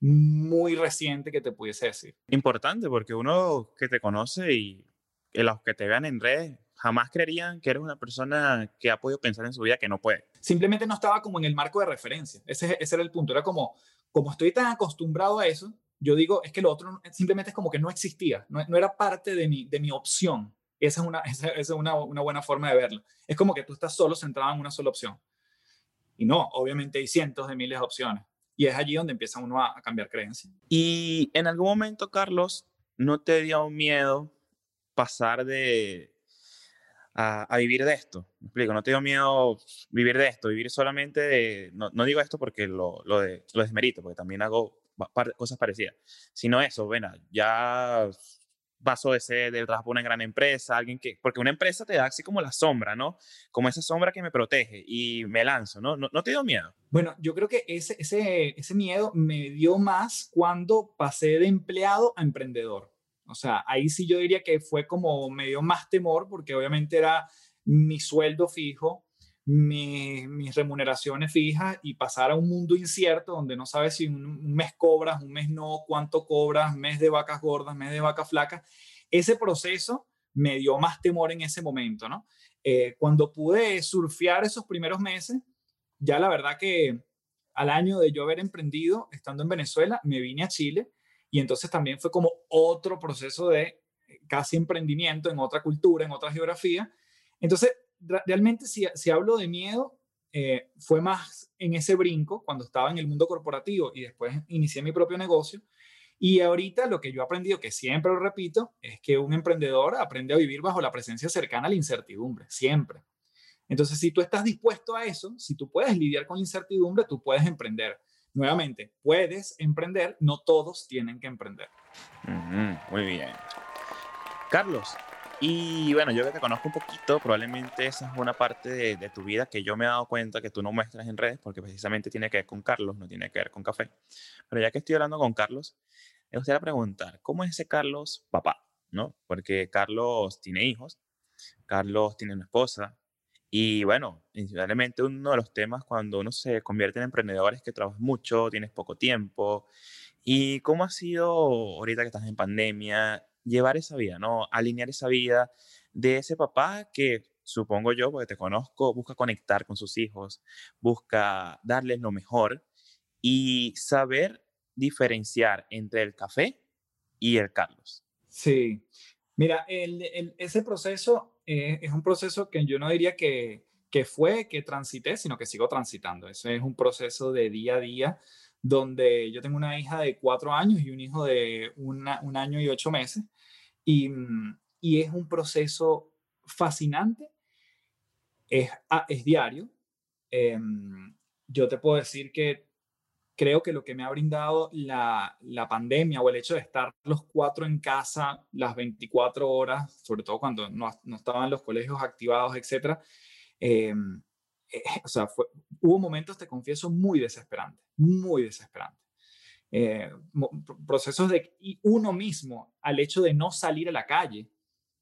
muy reciente que te pudiese decir. Importante, porque uno que te conoce y los que te vean en redes, jamás creerían que eres una persona que ha podido pensar en su vida que no puede. Simplemente no estaba como en el marco de referencia. Ese, ese era el punto. Era como, como estoy tan acostumbrado a eso, yo digo, es que lo otro simplemente es como que no existía. No, no era parte de mi, de mi opción. Esa es, una, esa, esa es una, una buena forma de verlo. Es como que tú estás solo centrado en una sola opción. Y no, obviamente hay cientos de miles de opciones. Y es allí donde empieza uno a, a cambiar creencias. Y en algún momento, Carlos, ¿no te dio miedo pasar de... A, a vivir de esto? Me explico, no te dio miedo vivir de esto, vivir solamente de, no, no digo esto porque lo, lo, de, lo desmerito, porque también hago cosas parecidas. Si no eso, bueno, ya paso de ser del trabajo por una gran empresa, alguien que, porque una empresa te da así como la sombra, ¿no? Como esa sombra que me protege y me lanzo, ¿no? ¿No, no te dio miedo? Bueno, yo creo que ese, ese, ese miedo me dio más cuando pasé de empleado a emprendedor. O sea, ahí sí yo diría que fue como me dio más temor porque obviamente era mi sueldo fijo, mi, mis remuneraciones fijas y pasar a un mundo incierto donde no sabes si un, un mes cobras, un mes no, cuánto cobras, mes de vacas gordas, mes de vacas flacas. Ese proceso me dio más temor en ese momento, ¿no? Eh, cuando pude surfear esos primeros meses, ya la verdad que al año de yo haber emprendido, estando en Venezuela, me vine a Chile. Y entonces también fue como otro proceso de casi emprendimiento en otra cultura, en otra geografía. Entonces, realmente si, si hablo de miedo, eh, fue más en ese brinco cuando estaba en el mundo corporativo y después inicié mi propio negocio. Y ahorita lo que yo he aprendido, que siempre lo repito, es que un emprendedor aprende a vivir bajo la presencia cercana a la incertidumbre, siempre. Entonces, si tú estás dispuesto a eso, si tú puedes lidiar con la incertidumbre, tú puedes emprender. Nuevamente, puedes emprender, no todos tienen que emprender. Uh-huh, muy bien. Carlos, y bueno, yo que te conozco un poquito, probablemente esa es una parte de, de tu vida que yo me he dado cuenta que tú no muestras en redes, porque precisamente tiene que ver con Carlos, no tiene que ver con café. Pero ya que estoy hablando con Carlos, me gustaría preguntar, ¿cómo es ese Carlos papá? ¿No? Porque Carlos tiene hijos, Carlos tiene una esposa, y bueno, indudablemente uno de los temas cuando uno se convierte en emprendedor es que trabajas mucho, tienes poco tiempo. ¿Y cómo ha sido, ahorita que estás en pandemia, llevar esa vida, ¿no? Alinear esa vida de ese papá que, supongo yo, porque te conozco, busca conectar con sus hijos, busca darles lo mejor y saber diferenciar entre el café y el Carlos? Sí. Mira, el, el, ese proceso... Eh, es un proceso que yo no diría que, que fue, que transité, sino que sigo transitando. Eso es un proceso de día a día donde yo tengo una hija de cuatro años y un hijo de una, un año y ocho meses. Y, y es un proceso fascinante. Es, es diario. Eh, yo te puedo decir que creo que lo que me ha brindado la, la pandemia o el hecho de estar los cuatro en casa las veinticuatro horas, sobre todo cuando no, no estaban los colegios activados, etcétera, eh, eh, o sea, fue, hubo momentos, te confieso, muy desesperantes, muy desesperantes. Eh, procesos de uno mismo al hecho de no salir a la calle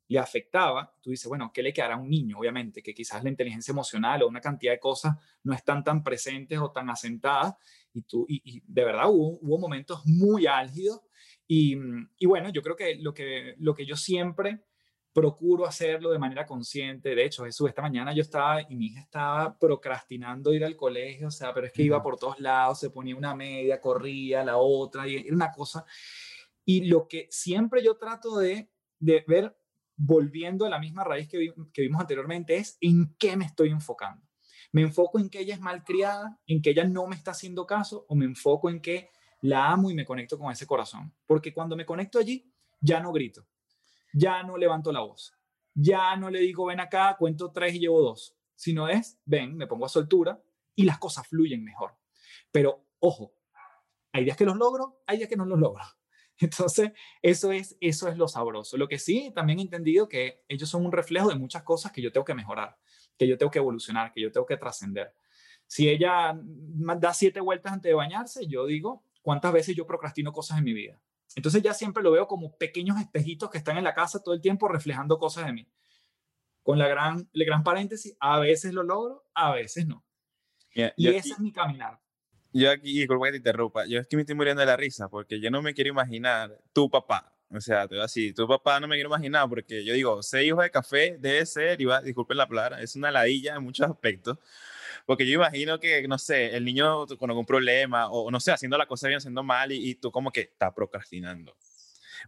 le afectaba. Tú dices, bueno, ¿qué le quedará a un niño? Obviamente, que quizás la inteligencia emocional o una cantidad de cosas no están tan presentes o tan asentadas. Y, tú, y, y de verdad hubo, hubo momentos muy álgidos y, y bueno, yo creo que lo, que lo que yo siempre procuro hacerlo de manera consciente. De hecho, Jesús, esta mañana yo estaba y mi hija estaba procrastinando ir al colegio, o sea, pero es que iba por todos lados, se ponía una media, corría la otra, y era una cosa. Y lo que siempre yo trato de, de ver, volviendo a la misma raíz que, vi, que vimos anteriormente, es en qué me estoy enfocando. ¿Me enfoco en que ella es malcriada, en que ella no me está haciendo caso, o me enfoco en que la amo y me conecto con ese corazón? Porque cuando me conecto allí, ya no grito, ya no levanto la voz, ya no le digo ven acá, cuento tres y llevo dos, sino es ven, me pongo a soltura y las cosas fluyen mejor. Pero ojo, hay días que los logro, hay días que no los logro. Entonces, eso es, eso es lo sabroso. Lo que sí, también he entendido que ellos son un reflejo de muchas cosas que yo tengo que mejorar, que yo tengo que evolucionar, que yo tengo que trascender. Si ella da siete vueltas antes de bañarse, yo digo, ¿cuántas veces yo procrastino cosas en mi vida? Entonces ya siempre lo veo como pequeños espejitos que están en la casa todo el tiempo reflejando cosas de mí. Con la gran, el gran paréntesis, a veces lo logro, a veces no. Yeah, y ese aquí, es mi caminar. Yo aquí, disculpa que te interrumpa, yo es que me estoy muriendo de la risa porque yo no me quiero imaginar tu papá. O sea, te voy a decir, tu papá no me quiero imaginar porque yo digo, ser hijo de café debe ser, y va, disculpen la palabra, es una ladilla en muchos aspectos. Porque yo imagino que, no sé, el niño con algún problema o, no sé, haciendo la cosa bien, haciendo mal y, y tú como que estás procrastinando.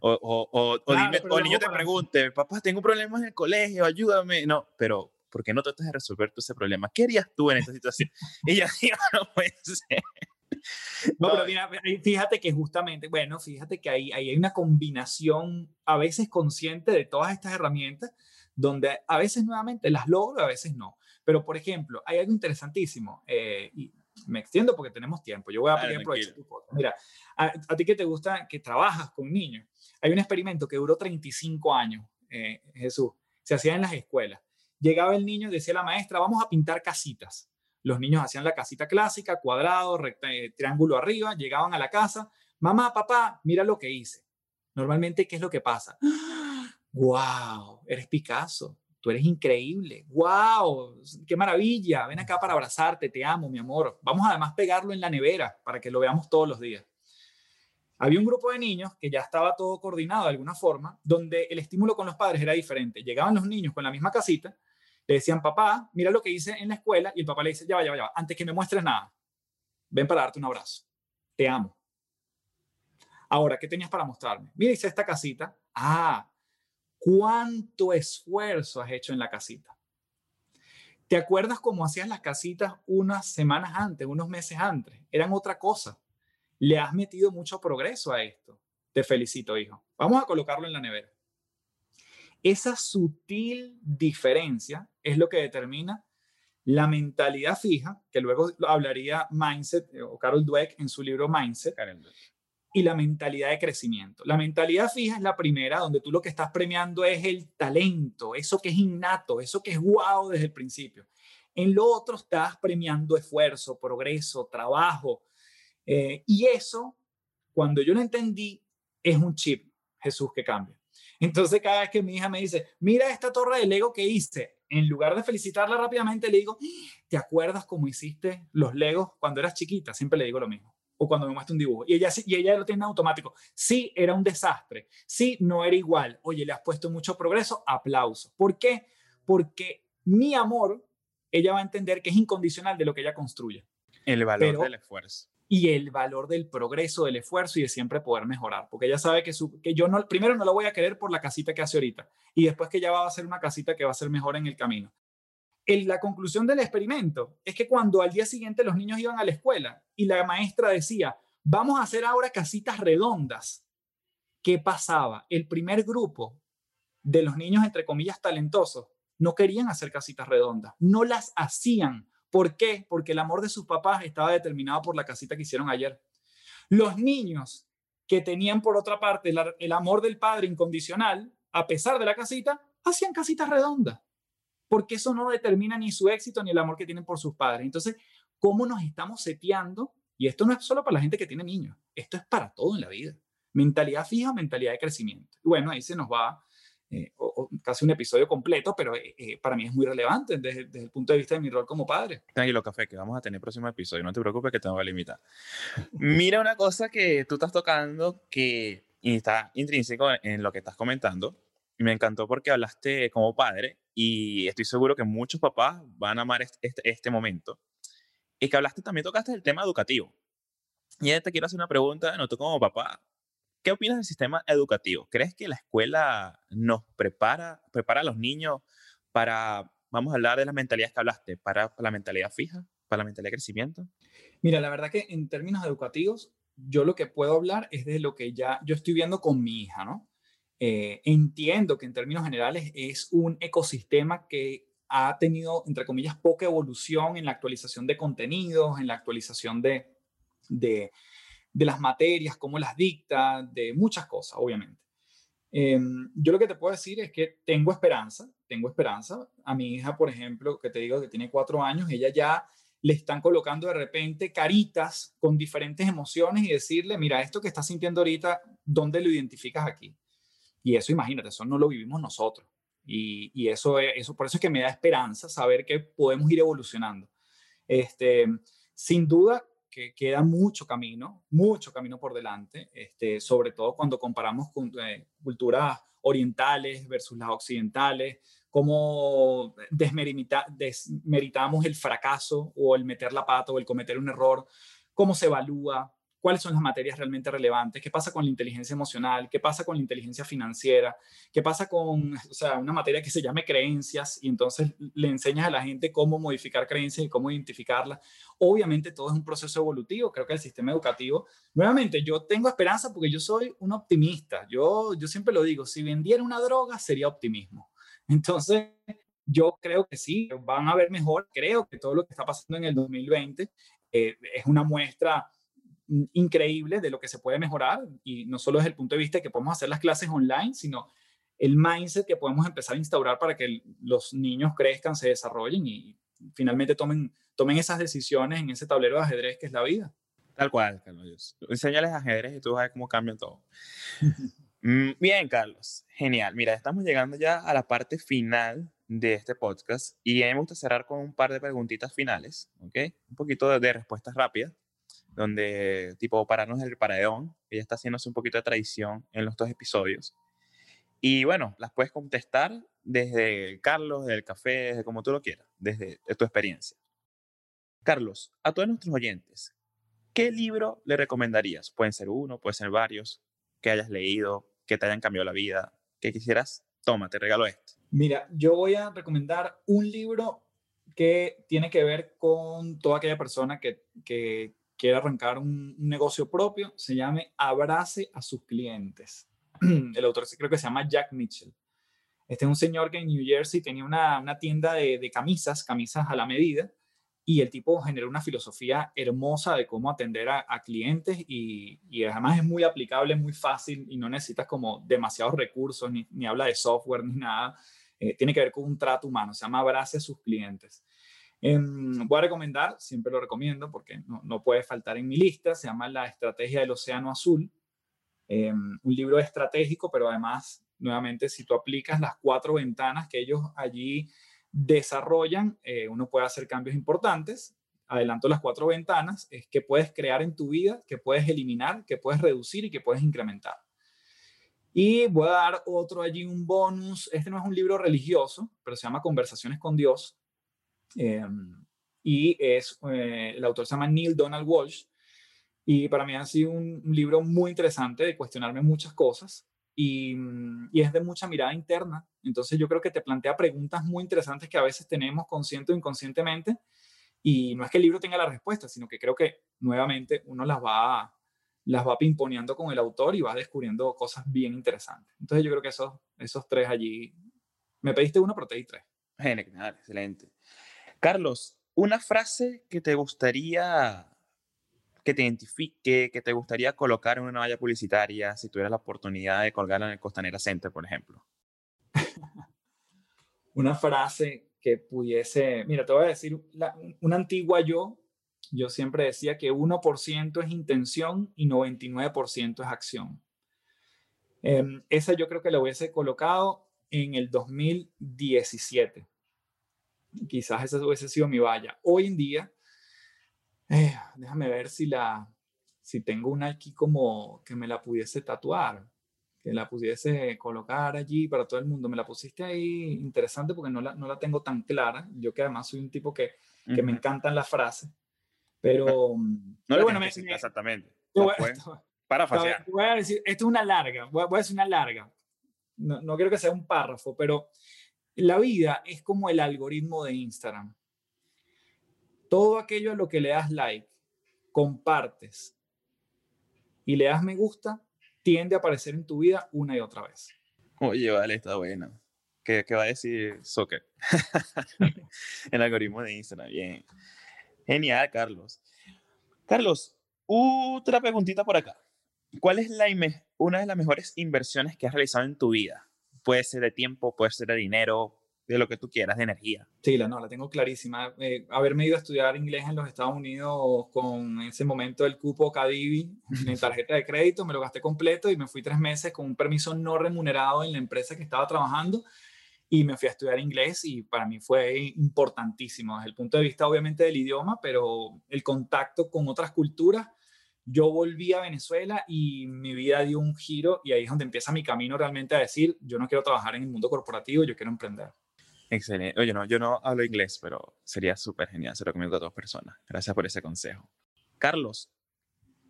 O, o, o, claro, o, dime, o el niño te pregunte, papá, tengo problemas en el colegio, ayúdame. No, pero ¿por qué no tratas de resolver tú ese problema? ¿Qué harías tú en esta situación? Y yo digo, no puede ser. No, pero mira, fíjate que justamente, bueno, fíjate que ahí, ahí hay una combinación a veces consciente de todas estas herramientas donde a veces nuevamente las logro, a veces no. Pero, por ejemplo, hay algo interesantísimo. Eh, y me extiendo porque tenemos tiempo. Yo voy a claro, pedir aprovechar tu foto. Mira, a, a ti que te gusta, que trabajas con niños, hay un experimento que duró treinta y cinco años, eh, Jesús. Se hacía en las escuelas. Llegaba el niño y decía la maestra, vamos a pintar casitas. Los niños hacían la casita clásica, cuadrado, recta, eh, triángulo arriba, llegaban a la casa. Mamá, papá, mira lo que hice. Normalmente, ¿qué es lo que pasa? ¡Wow! Eres Picasso. Tú eres increíble. ¡Wow! ¡Qué maravilla! Ven acá para abrazarte. Te amo, mi amor. Vamos a además pegarlo en la nevera para que lo veamos todos los días. Había un grupo de niños que ya estaba todo coordinado de alguna forma, donde el estímulo con los padres era diferente. Llegaban los niños con la misma casita, le decían, papá, mira lo que hice en la escuela, y el papá le dice, ya va, ya va, ya va, antes que me muestres nada, ven para darte un abrazo. Te amo. Ahora, ¿qué tenías para mostrarme? Mira, hice esta casita. Ah, ¿cuánto esfuerzo has hecho en la casita? ¿Te acuerdas cómo hacías las casitas unas semanas antes, unos meses antes? Eran otra cosa. Le has metido mucho progreso a esto. Te felicito, hijo. Vamos a colocarlo en la nevera. Esa sutil diferencia es lo que determina la mentalidad fija, que luego hablaría Mindset, o Carol Dweck en su libro Mindset, y la mentalidad de crecimiento. La mentalidad fija es la primera, donde tú lo que estás premiando es el talento, eso que es innato, eso que es guau desde el principio. En lo otro estás premiando esfuerzo, progreso, trabajo. Eh, y eso, cuando yo lo entendí, es un chip, Jesús, que cambia. Entonces, cada vez que mi hija me dice, mira esta torre de Lego que hice, en lugar de felicitarla rápidamente, le digo, ¿te acuerdas cómo hiciste los Legos cuando eras chiquita? Siempre le digo lo mismo. O cuando me muestra un dibujo. Y ella, y ella lo tiene automático. Sí, era un desastre. Sí, no era igual. Oye, le has puesto mucho progreso. Aplausos. ¿Por qué? Porque mi amor, ella va a entender que es incondicional de lo que ella construye. El valor Pero, del esfuerzo. Y el valor del progreso, del esfuerzo y de siempre poder mejorar. Porque ella sabe que, su, que yo no, primero no la voy a querer por la casita que hace ahorita. Y después que ya va a hacer una casita que va a ser mejor en el camino. El, la conclusión del experimento es que cuando al día siguiente los niños iban a la escuela y la maestra decía, vamos a hacer ahora casitas redondas. ¿Qué pasaba? El primer grupo de los niños, entre comillas, talentosos, no querían hacer casitas redondas. No las hacían. ¿Por qué? Porque el amor de sus papás estaba determinado por la casita que hicieron ayer. Los niños que tenían, por otra parte, el, el amor del padre incondicional, a pesar de la casita, hacían casitas redondas. Porque eso no determina ni su éxito ni el amor que tienen por sus padres. Entonces, ¿cómo nos estamos seteando? Y esto no es solo para la gente que tiene niños. Esto es para todo en la vida. Mentalidad fija, mentalidad de crecimiento. Y bueno, ahí se nos va... Eh, o, o casi un episodio completo, pero eh, eh, para mí es muy relevante desde, desde el punto de vista de mi rol como padre. Tranquilo, Café, que vamos a tener el próximo episodio, no te preocupes que te voy a limitar. Mira una cosa que tú estás tocando que está intrínseco en lo que estás comentando, y me encantó porque hablaste como padre, y estoy seguro que muchos papás van a amar este, este momento, y que hablaste también, tocaste el tema educativo. Y ahora te quiero hacer una pregunta, no tú como papá, ¿qué opinas del sistema educativo? ¿Crees que la escuela nos prepara, prepara a los niños para, vamos a hablar de las mentalidades que hablaste, para, para la mentalidad fija, para la mentalidad de crecimiento? Mira, la verdad que en términos educativos, yo lo que puedo hablar es de lo que ya yo estoy viendo con mi hija, ¿no? Eh, entiendo que en términos generales es un ecosistema que ha tenido, entre comillas, poca evolución en la actualización de contenidos, en la actualización de... de de las materias, cómo las dicta, de muchas cosas, obviamente. Eh, yo lo que te puedo decir es que tengo esperanza, tengo esperanza. A mi hija, por ejemplo, que te digo que tiene cuatro años, ella ya le están colocando de repente caritas con diferentes emociones y decirle, mira, esto que estás sintiendo ahorita, ¿dónde lo identificas aquí? Y eso, imagínate, eso no lo vivimos nosotros. Y, y eso, eso, por eso es que me da esperanza saber que podemos ir evolucionando. Este, sin duda, que queda mucho camino, mucho camino por delante, este, sobre todo cuando comparamos con, eh, culturas orientales versus las occidentales, cómo desmerita, desmeritamos el fracaso o el meter la pata o el cometer un error, cómo se evalúa, cuáles son las materias realmente relevantes, qué pasa con la inteligencia emocional, qué pasa con la inteligencia financiera, qué pasa con, o sea, una materia que se llame creencias, y entonces le enseñas a la gente cómo modificar creencias y cómo identificarlas. Obviamente todo es un proceso evolutivo. Creo que el sistema educativo, nuevamente, yo tengo esperanza porque yo soy un optimista. Yo, yo siempre lo digo, si vendiera una droga sería optimismo. Entonces... yo creo que sí, van a ver mejor. Creo que todo lo que está pasando en el dos mil veinte eh, es una muestra increíble de lo que se puede mejorar, y no solo desde el punto de vista de que podemos hacer las clases online, sino el mindset que podemos empezar a instaurar para que los niños crezcan, se desarrollen y finalmente tomen, tomen esas decisiones en ese tablero de ajedrez que es la vida. Tal cual, Carlos. Enseñales ajedrez y tú vas a ver cómo cambia todo. Bien, Carlos. Genial. Mira, estamos llegando ya a la parte final de este podcast y a mí me gusta cerrar con un par de preguntitas finales, ¿ok? Un poquito de, de respuestas rápidas, donde tipo pararnos del paredón, que ya está haciéndose un poquito de traición en los dos episodios. Y bueno, las puedes contestar desde Carlos, desde el café, desde como tú lo quieras, desde tu experiencia. Carlos, a todos nuestros oyentes, ¿qué libro le recomendarías? Pueden ser uno, pueden ser varios, que hayas leído, que te hayan cambiado la vida, que quisieras. Toma, te regalo este. Mira, yo voy a recomendar un libro que tiene que ver con toda aquella persona que, que quiere arrancar un, un negocio propio. Se llama Abrace a sus clientes. El autor creo que se llama Jack Mitchell. Este es un señor que en New Jersey tenía una, una tienda de, de camisas, camisas a la medida, y el tipo generó una filosofía hermosa de cómo atender a, a clientes y, y además es muy aplicable, muy fácil y no necesitas como demasiados recursos, ni, ni habla de software ni nada. Eh, tiene que ver con un trato humano, se llama Abrace a sus clientes. Eh, voy a recomendar, siempre lo recomiendo porque no, no puede faltar en mi lista, se llama La Estrategia del Océano Azul. Eh, un libro estratégico, pero además, nuevamente, si tú aplicas las cuatro ventanas que ellos allí desarrollan, eh, uno puede hacer cambios importantes. Adelanto las cuatro ventanas, es que puedes crear en tu vida, que puedes eliminar, que puedes reducir y que puedes incrementar. Y voy a dar otro allí, un bonus. Este no es un libro religioso, pero se llama Conversaciones con Dios. Eh, y es, eh, el autor se llama Neil Donald Walsh. Y para mí ha sido un, un libro muy interesante de cuestionarme muchas cosas y, y es de mucha mirada interna. Entonces yo creo que te plantea preguntas muy interesantes que a veces tenemos consciente o inconscientemente, y no es que el libro tenga la respuesta, sino que creo que nuevamente uno las va, las va pimponeando con el autor y va descubriendo cosas bien interesantes. Entonces yo creo que esos, esos tres allí, me pediste uno, pero te di tres. Genial, excelente. Carlos, una frase que te gustaría... que te identifique, que te gustaría colocar en una valla publicitaria si tuvieras la oportunidad de colgarla en el Costanera Center, por ejemplo. Una frase que pudiese... Mira, te voy a decir la, una antigua yo. Yo siempre decía que uno por ciento es intención y noventa y nueve por ciento es acción. Eh, esa yo creo que la hubiese colocado en el dos mil diecisiete. Quizás esa hubiese sido mi valla. Hoy en día... Eh, déjame ver si, la, si tengo una aquí como que me la pudiese tatuar, que la pudiese colocar allí para todo el mundo. Me la pusiste ahí interesante porque no la, no la tengo tan clara. Yo que además soy un tipo que, que uh-huh. me encantan las frases, pero... No pero bueno, me, me, exactamente. Voy, esto, para faciar. Voy a decir, esto es una larga, voy a, voy a decir una larga. No, no quiero que sea un párrafo, pero la vida es como el algoritmo de Instagram. Todo aquello a lo que le das like, compartes y le das me gusta, tiende a aparecer en tu vida una y otra vez. Oye, vale, está buena. ¿Qué, qué va a decir Zucker? El algoritmo de Instagram, bien. Genial, Carlos. Carlos, otra preguntita por acá. ¿Cuál es la una de las mejores inversiones que has realizado en tu vida? Puede ser de tiempo, puede ser de dinero, de lo que tú quieras, de energía. Sí, la, no, la tengo clarísima. Eh, haberme ido a estudiar inglés en los Estados Unidos con, en ese momento, el cupo Cadivi, mi tarjeta de crédito, me lo gasté completo y me fui tres meses con un permiso no remunerado en la empresa que estaba trabajando y me fui a estudiar inglés, y para mí fue importantísimo desde el punto de vista, obviamente, del idioma, pero el contacto con otras culturas. Yo volví a Venezuela y mi vida dio un giro, y ahí es donde empieza mi camino realmente a decir, yo no quiero trabajar en el mundo corporativo, yo quiero emprender. Excelente. Oye, no, yo no hablo inglés, pero sería súper genial. Se lo recomiendo a todas personas. Gracias por ese consejo. Carlos,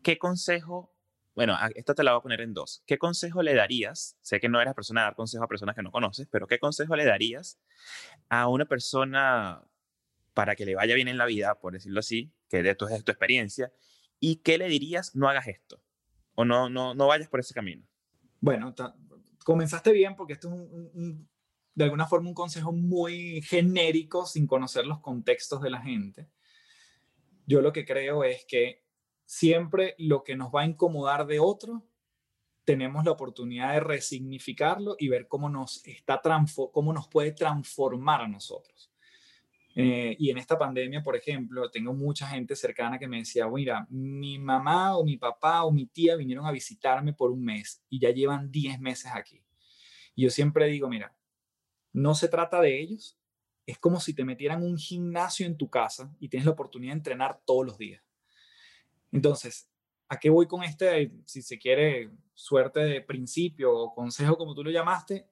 ¿qué consejo? Bueno, esta te la voy a poner en dos. ¿Qué consejo le darías? Sé que no eres persona de dar consejos a personas que no conoces, pero ¿qué consejo le darías a una persona para que le vaya bien en la vida, por decirlo así, que de tu, de tu experiencia? ¿Y qué le dirías? No hagas esto. O no, no, no vayas por ese camino. Bueno, ta, comenzaste bien porque esto es un... un, un de alguna forma un consejo muy genérico sin conocer los contextos de la gente. yo lo que creo es que siempre lo que nos va a incomodar de otro, tenemos la oportunidad de resignificarlo y ver cómo nos, está cómo nos puede transformar a nosotros. Eh, y en esta pandemia, por ejemplo, tengo mucha gente cercana que me decía, mira, mi mamá o mi papá o mi tía vinieron a visitarme por un mes y ya llevan diez meses aquí. Y yo siempre digo, mira, no se trata de ellos. Es como si te metieran un gimnasio en tu casa y tienes la oportunidad de entrenar todos los días. Entonces, ¿a qué voy con este, si se quiere, suerte de principio o consejo, como tú lo llamaste?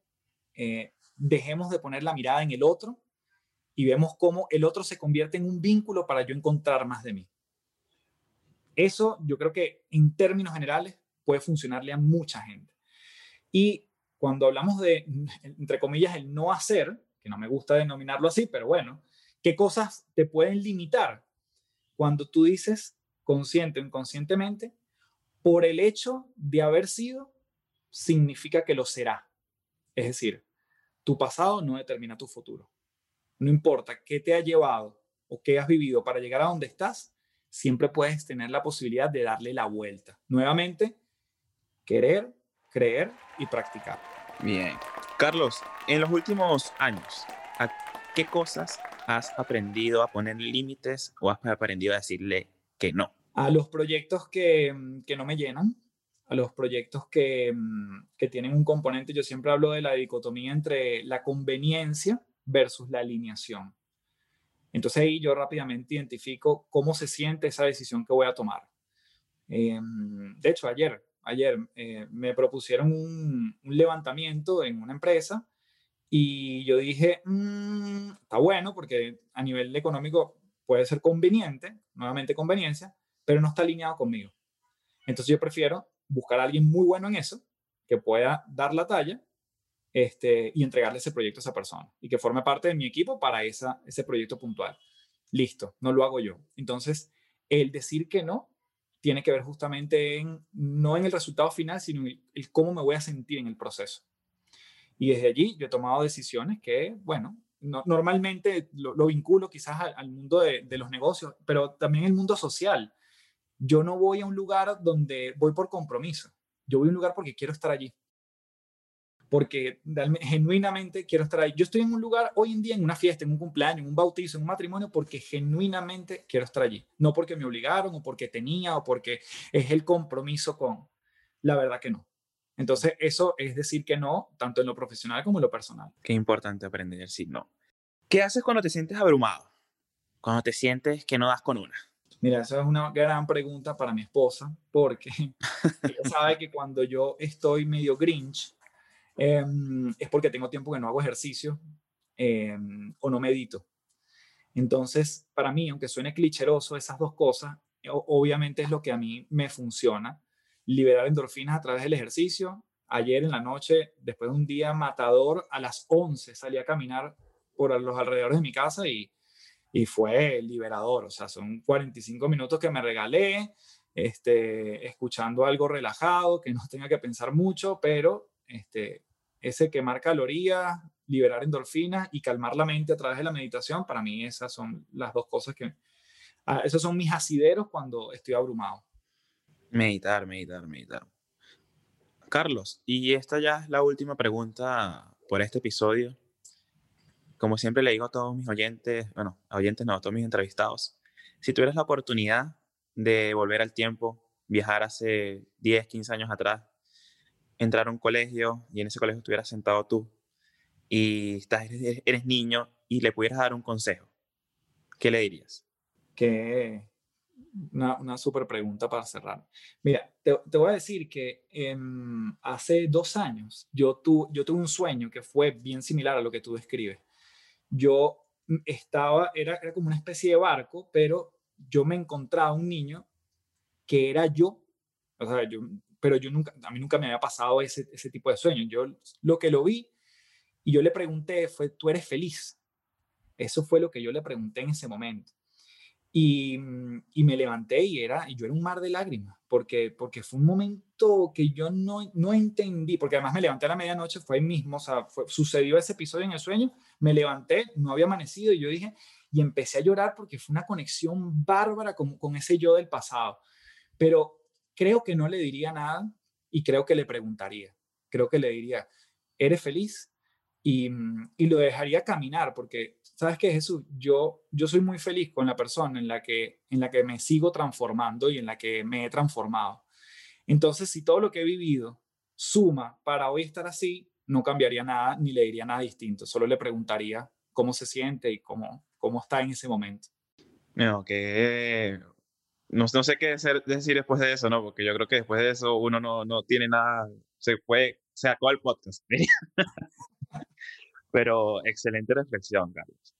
Eh, dejemos de poner la mirada en el otro y vemos cómo el otro se convierte en un vínculo para yo encontrar más de mí. Eso, yo creo que en términos generales, puede funcionarle a mucha gente. Y cuando hablamos de, entre comillas, el no hacer, que no me gusta denominarlo así, pero bueno, ¿qué cosas te pueden limitar? Cuando tú dices, consciente o inconscientemente, por el hecho de haber sido, significa que lo será. Es decir, tu pasado no determina tu futuro. No importa qué te ha llevado o qué has vivido para llegar a donde estás, siempre puedes tener la posibilidad de darle la vuelta. Nuevamente, querer, creer y practicar. Bien. Carlos, en los últimos años, ¿a qué cosas has aprendido a poner límites o has aprendido a decirle que no? A los proyectos que, que no me llenan, a los proyectos que, que tienen un componente, yo siempre hablo de la dicotomía entre la conveniencia versus la alineación. Entonces ahí yo rápidamente identifico cómo se siente esa decisión que voy a tomar. Eh, de hecho, ayer, ayer eh, me propusieron un, un levantamiento en una empresa y yo dije, mmm, está bueno porque a nivel económico puede ser conveniente, nuevamente conveniencia, pero no está alineado conmigo. Entonces yo prefiero buscar a alguien muy bueno en eso, que pueda dar la talla este, y entregarle ese proyecto a esa persona y que forme parte de mi equipo para esa, ese proyecto puntual. Listo, no lo hago yo. Entonces, el decir que no tiene que ver justamente en, no en el resultado final, sino en el, el cómo me voy a sentir en el proceso. Y desde allí yo he tomado decisiones que, bueno, no, normalmente lo, lo vinculo quizás al, al mundo de, de los negocios, pero también el mundo social. Yo no voy a un lugar donde voy por compromiso. Yo voy a un lugar porque quiero estar allí. Porque genuinamente quiero estar ahí. Yo estoy en un lugar hoy en día, en una fiesta, en un cumpleaños, en un bautizo, en un matrimonio, porque genuinamente quiero estar allí. No porque me obligaron o porque tenía o porque es el compromiso con... La verdad que no. Entonces eso es decir que no, tanto en lo profesional como en lo personal. Qué importante aprender a decir no. ¿Qué haces cuando te sientes abrumado? Cuando te sientes que no das con una. Mira, esa es una gran pregunta para mi esposa, porque ella sabe que cuando yo estoy medio grinch, eh, es porque tengo tiempo que no hago ejercicio eh, o no medito. Entonces, para mí, aunque suene clicheroso, esas dos cosas, obviamente es lo que a mí me funciona. Liberar endorfinas a través del ejercicio. Ayer en la noche, después de un día matador, a las once salí a caminar por los alrededores de mi casa y Y fue liberador, o sea, son cuarenta y cinco minutos que me regalé, este, escuchando algo relajado, que no tenga que pensar mucho, pero este, ese quemar calorías, liberar endorfinas y calmar la mente a través de la meditación, para mí esas son las dos cosas que... Ah, esos son mis asideros cuando estoy abrumado. Meditar, meditar, meditar. Carlos, y esta ya es la última pregunta por este episodio. Como siempre le digo a todos mis oyentes, bueno, a oyentes no, a todos mis entrevistados, si tuvieras la oportunidad de volver al tiempo, viajar hace diez, quince años atrás, entrar a un colegio y en ese colegio estuvieras sentado tú y estás, eres, eres niño y le pudieras dar un consejo, ¿qué le dirías? Que una, una súper pregunta para cerrar. Mira, te, te voy a decir que eh, hace dos años yo, tu, yo tuve un sueño que fue bien similar a lo que tú describes. Yo estaba, era, era como una especie de barco, pero yo me encontraba un niño que era yo, o sea, yo pero yo nunca, a mí nunca me había pasado ese, ese tipo de sueño. Yo lo que lo vi y yo le pregunté fue, ¿tú eres feliz? Eso fue lo que yo le pregunté en ese momento. Y, y me levanté y, era, y yo era un mar de lágrimas, porque, porque fue un momento que yo no, no entendí, porque además me levanté a la medianoche, fue ahí mismo, o sea, fue, sucedió ese episodio en el sueño, me levanté, no había amanecido y yo dije, y empecé a llorar porque fue una conexión bárbara con, con ese yo del pasado. Pero creo que no le diría nada y creo que le preguntaría. Creo que le diría, ¿eres feliz? Y, y lo dejaría caminar porque, ¿sabes qué, Jesús? Yo, yo soy muy feliz con la persona en la, que, en la que me sigo transformando y en la que me he transformado. Entonces, si todo lo que he vivido suma para hoy estar así, no cambiaría nada ni le diría nada distinto. Solo le preguntaría cómo se siente y cómo, cómo está en ese momento. No, que... No, no sé qué decir después de eso, ¿no? Porque yo creo que después de eso uno no, no tiene nada... Se fue, se acabó el podcast. Pero excelente reflexión, Carlos.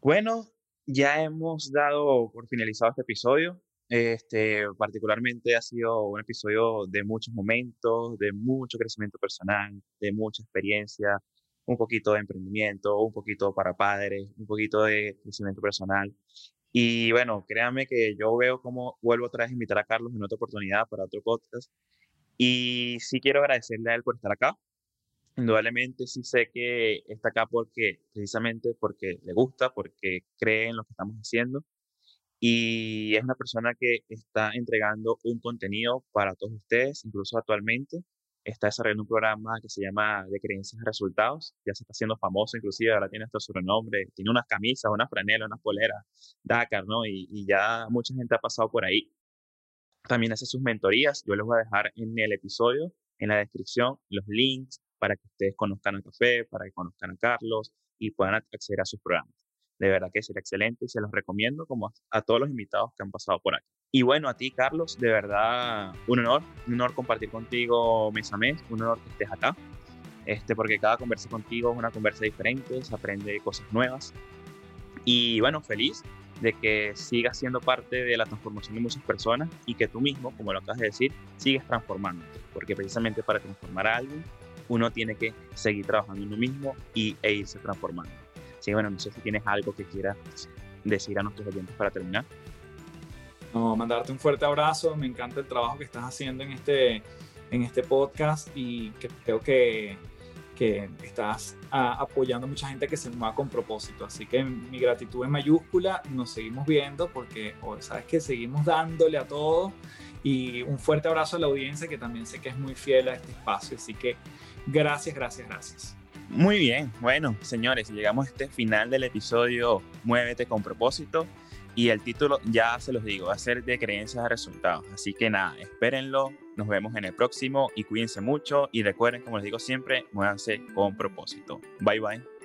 Bueno, ya hemos dado por finalizado este episodio. Este, particularmente ha sido un episodio de muchos momentos, de mucho crecimiento personal, de mucha experiencia, un poquito de emprendimiento, un poquito para padres, un poquito de crecimiento personal. Y bueno, créanme que yo veo cómo vuelvo otra vez a invitar a Carlos en otra oportunidad para otro podcast. Y sí quiero agradecerle a él por estar acá. Indudablemente sí sé que está acá porque, precisamente porque le gusta, porque cree en lo que estamos haciendo. Y es una persona que está entregando un contenido para todos ustedes, incluso actualmente. Está desarrollando un programa que se llama De Creencias a Resultados. Ya se está haciendo famoso, inclusive ahora tiene hasta sobrenombre. Tiene unas camisas, unas franelas, unas poleras, Dakar, ¿no? Y, y ya mucha gente ha pasado por ahí. También hace sus mentorías. Yo les voy a dejar en el episodio, en la descripción, los links para que ustedes conozcan el café, para que conozcan a Carlos y puedan acceder a sus programas. De verdad que será excelente y se los recomiendo como a todos los invitados que han pasado por aquí. Y bueno, a ti, Carlos, de verdad un honor, un honor compartir contigo mes a mes, un honor que estés acá, este, porque cada conversa contigo es una conversa diferente, se aprende cosas nuevas. Y bueno, feliz de que sigas siendo parte de la transformación de muchas personas y que tú mismo, como lo acabas de decir, sigues transformándote, porque precisamente para transformar a alguien, uno tiene que seguir trabajando en uno mismo y, e irse transformando. Sí, bueno, no sé si tienes algo que quieras decir a nuestros oyentes para terminar. No, mandarte un fuerte abrazo. Me encanta el trabajo que estás haciendo en este, en este podcast y que creo que, que estás a, apoyando a mucha gente que se mueva con propósito. Así que mi gratitud en mayúscula. Nos seguimos viendo porque, oh, sabes que seguimos dándole a todo. Y un fuerte abrazo a la audiencia que también sé que es muy fiel a este espacio. Así que gracias, gracias, gracias. Muy bien, bueno, señores, llegamos a este final del episodio Muévete con Propósito y el título ya se los digo, va a ser De Creencias a Resultados, así que nada, espérenlo, nos vemos en el próximo y cuídense mucho y recuerden, como les digo siempre, muévanse con propósito. Bye bye.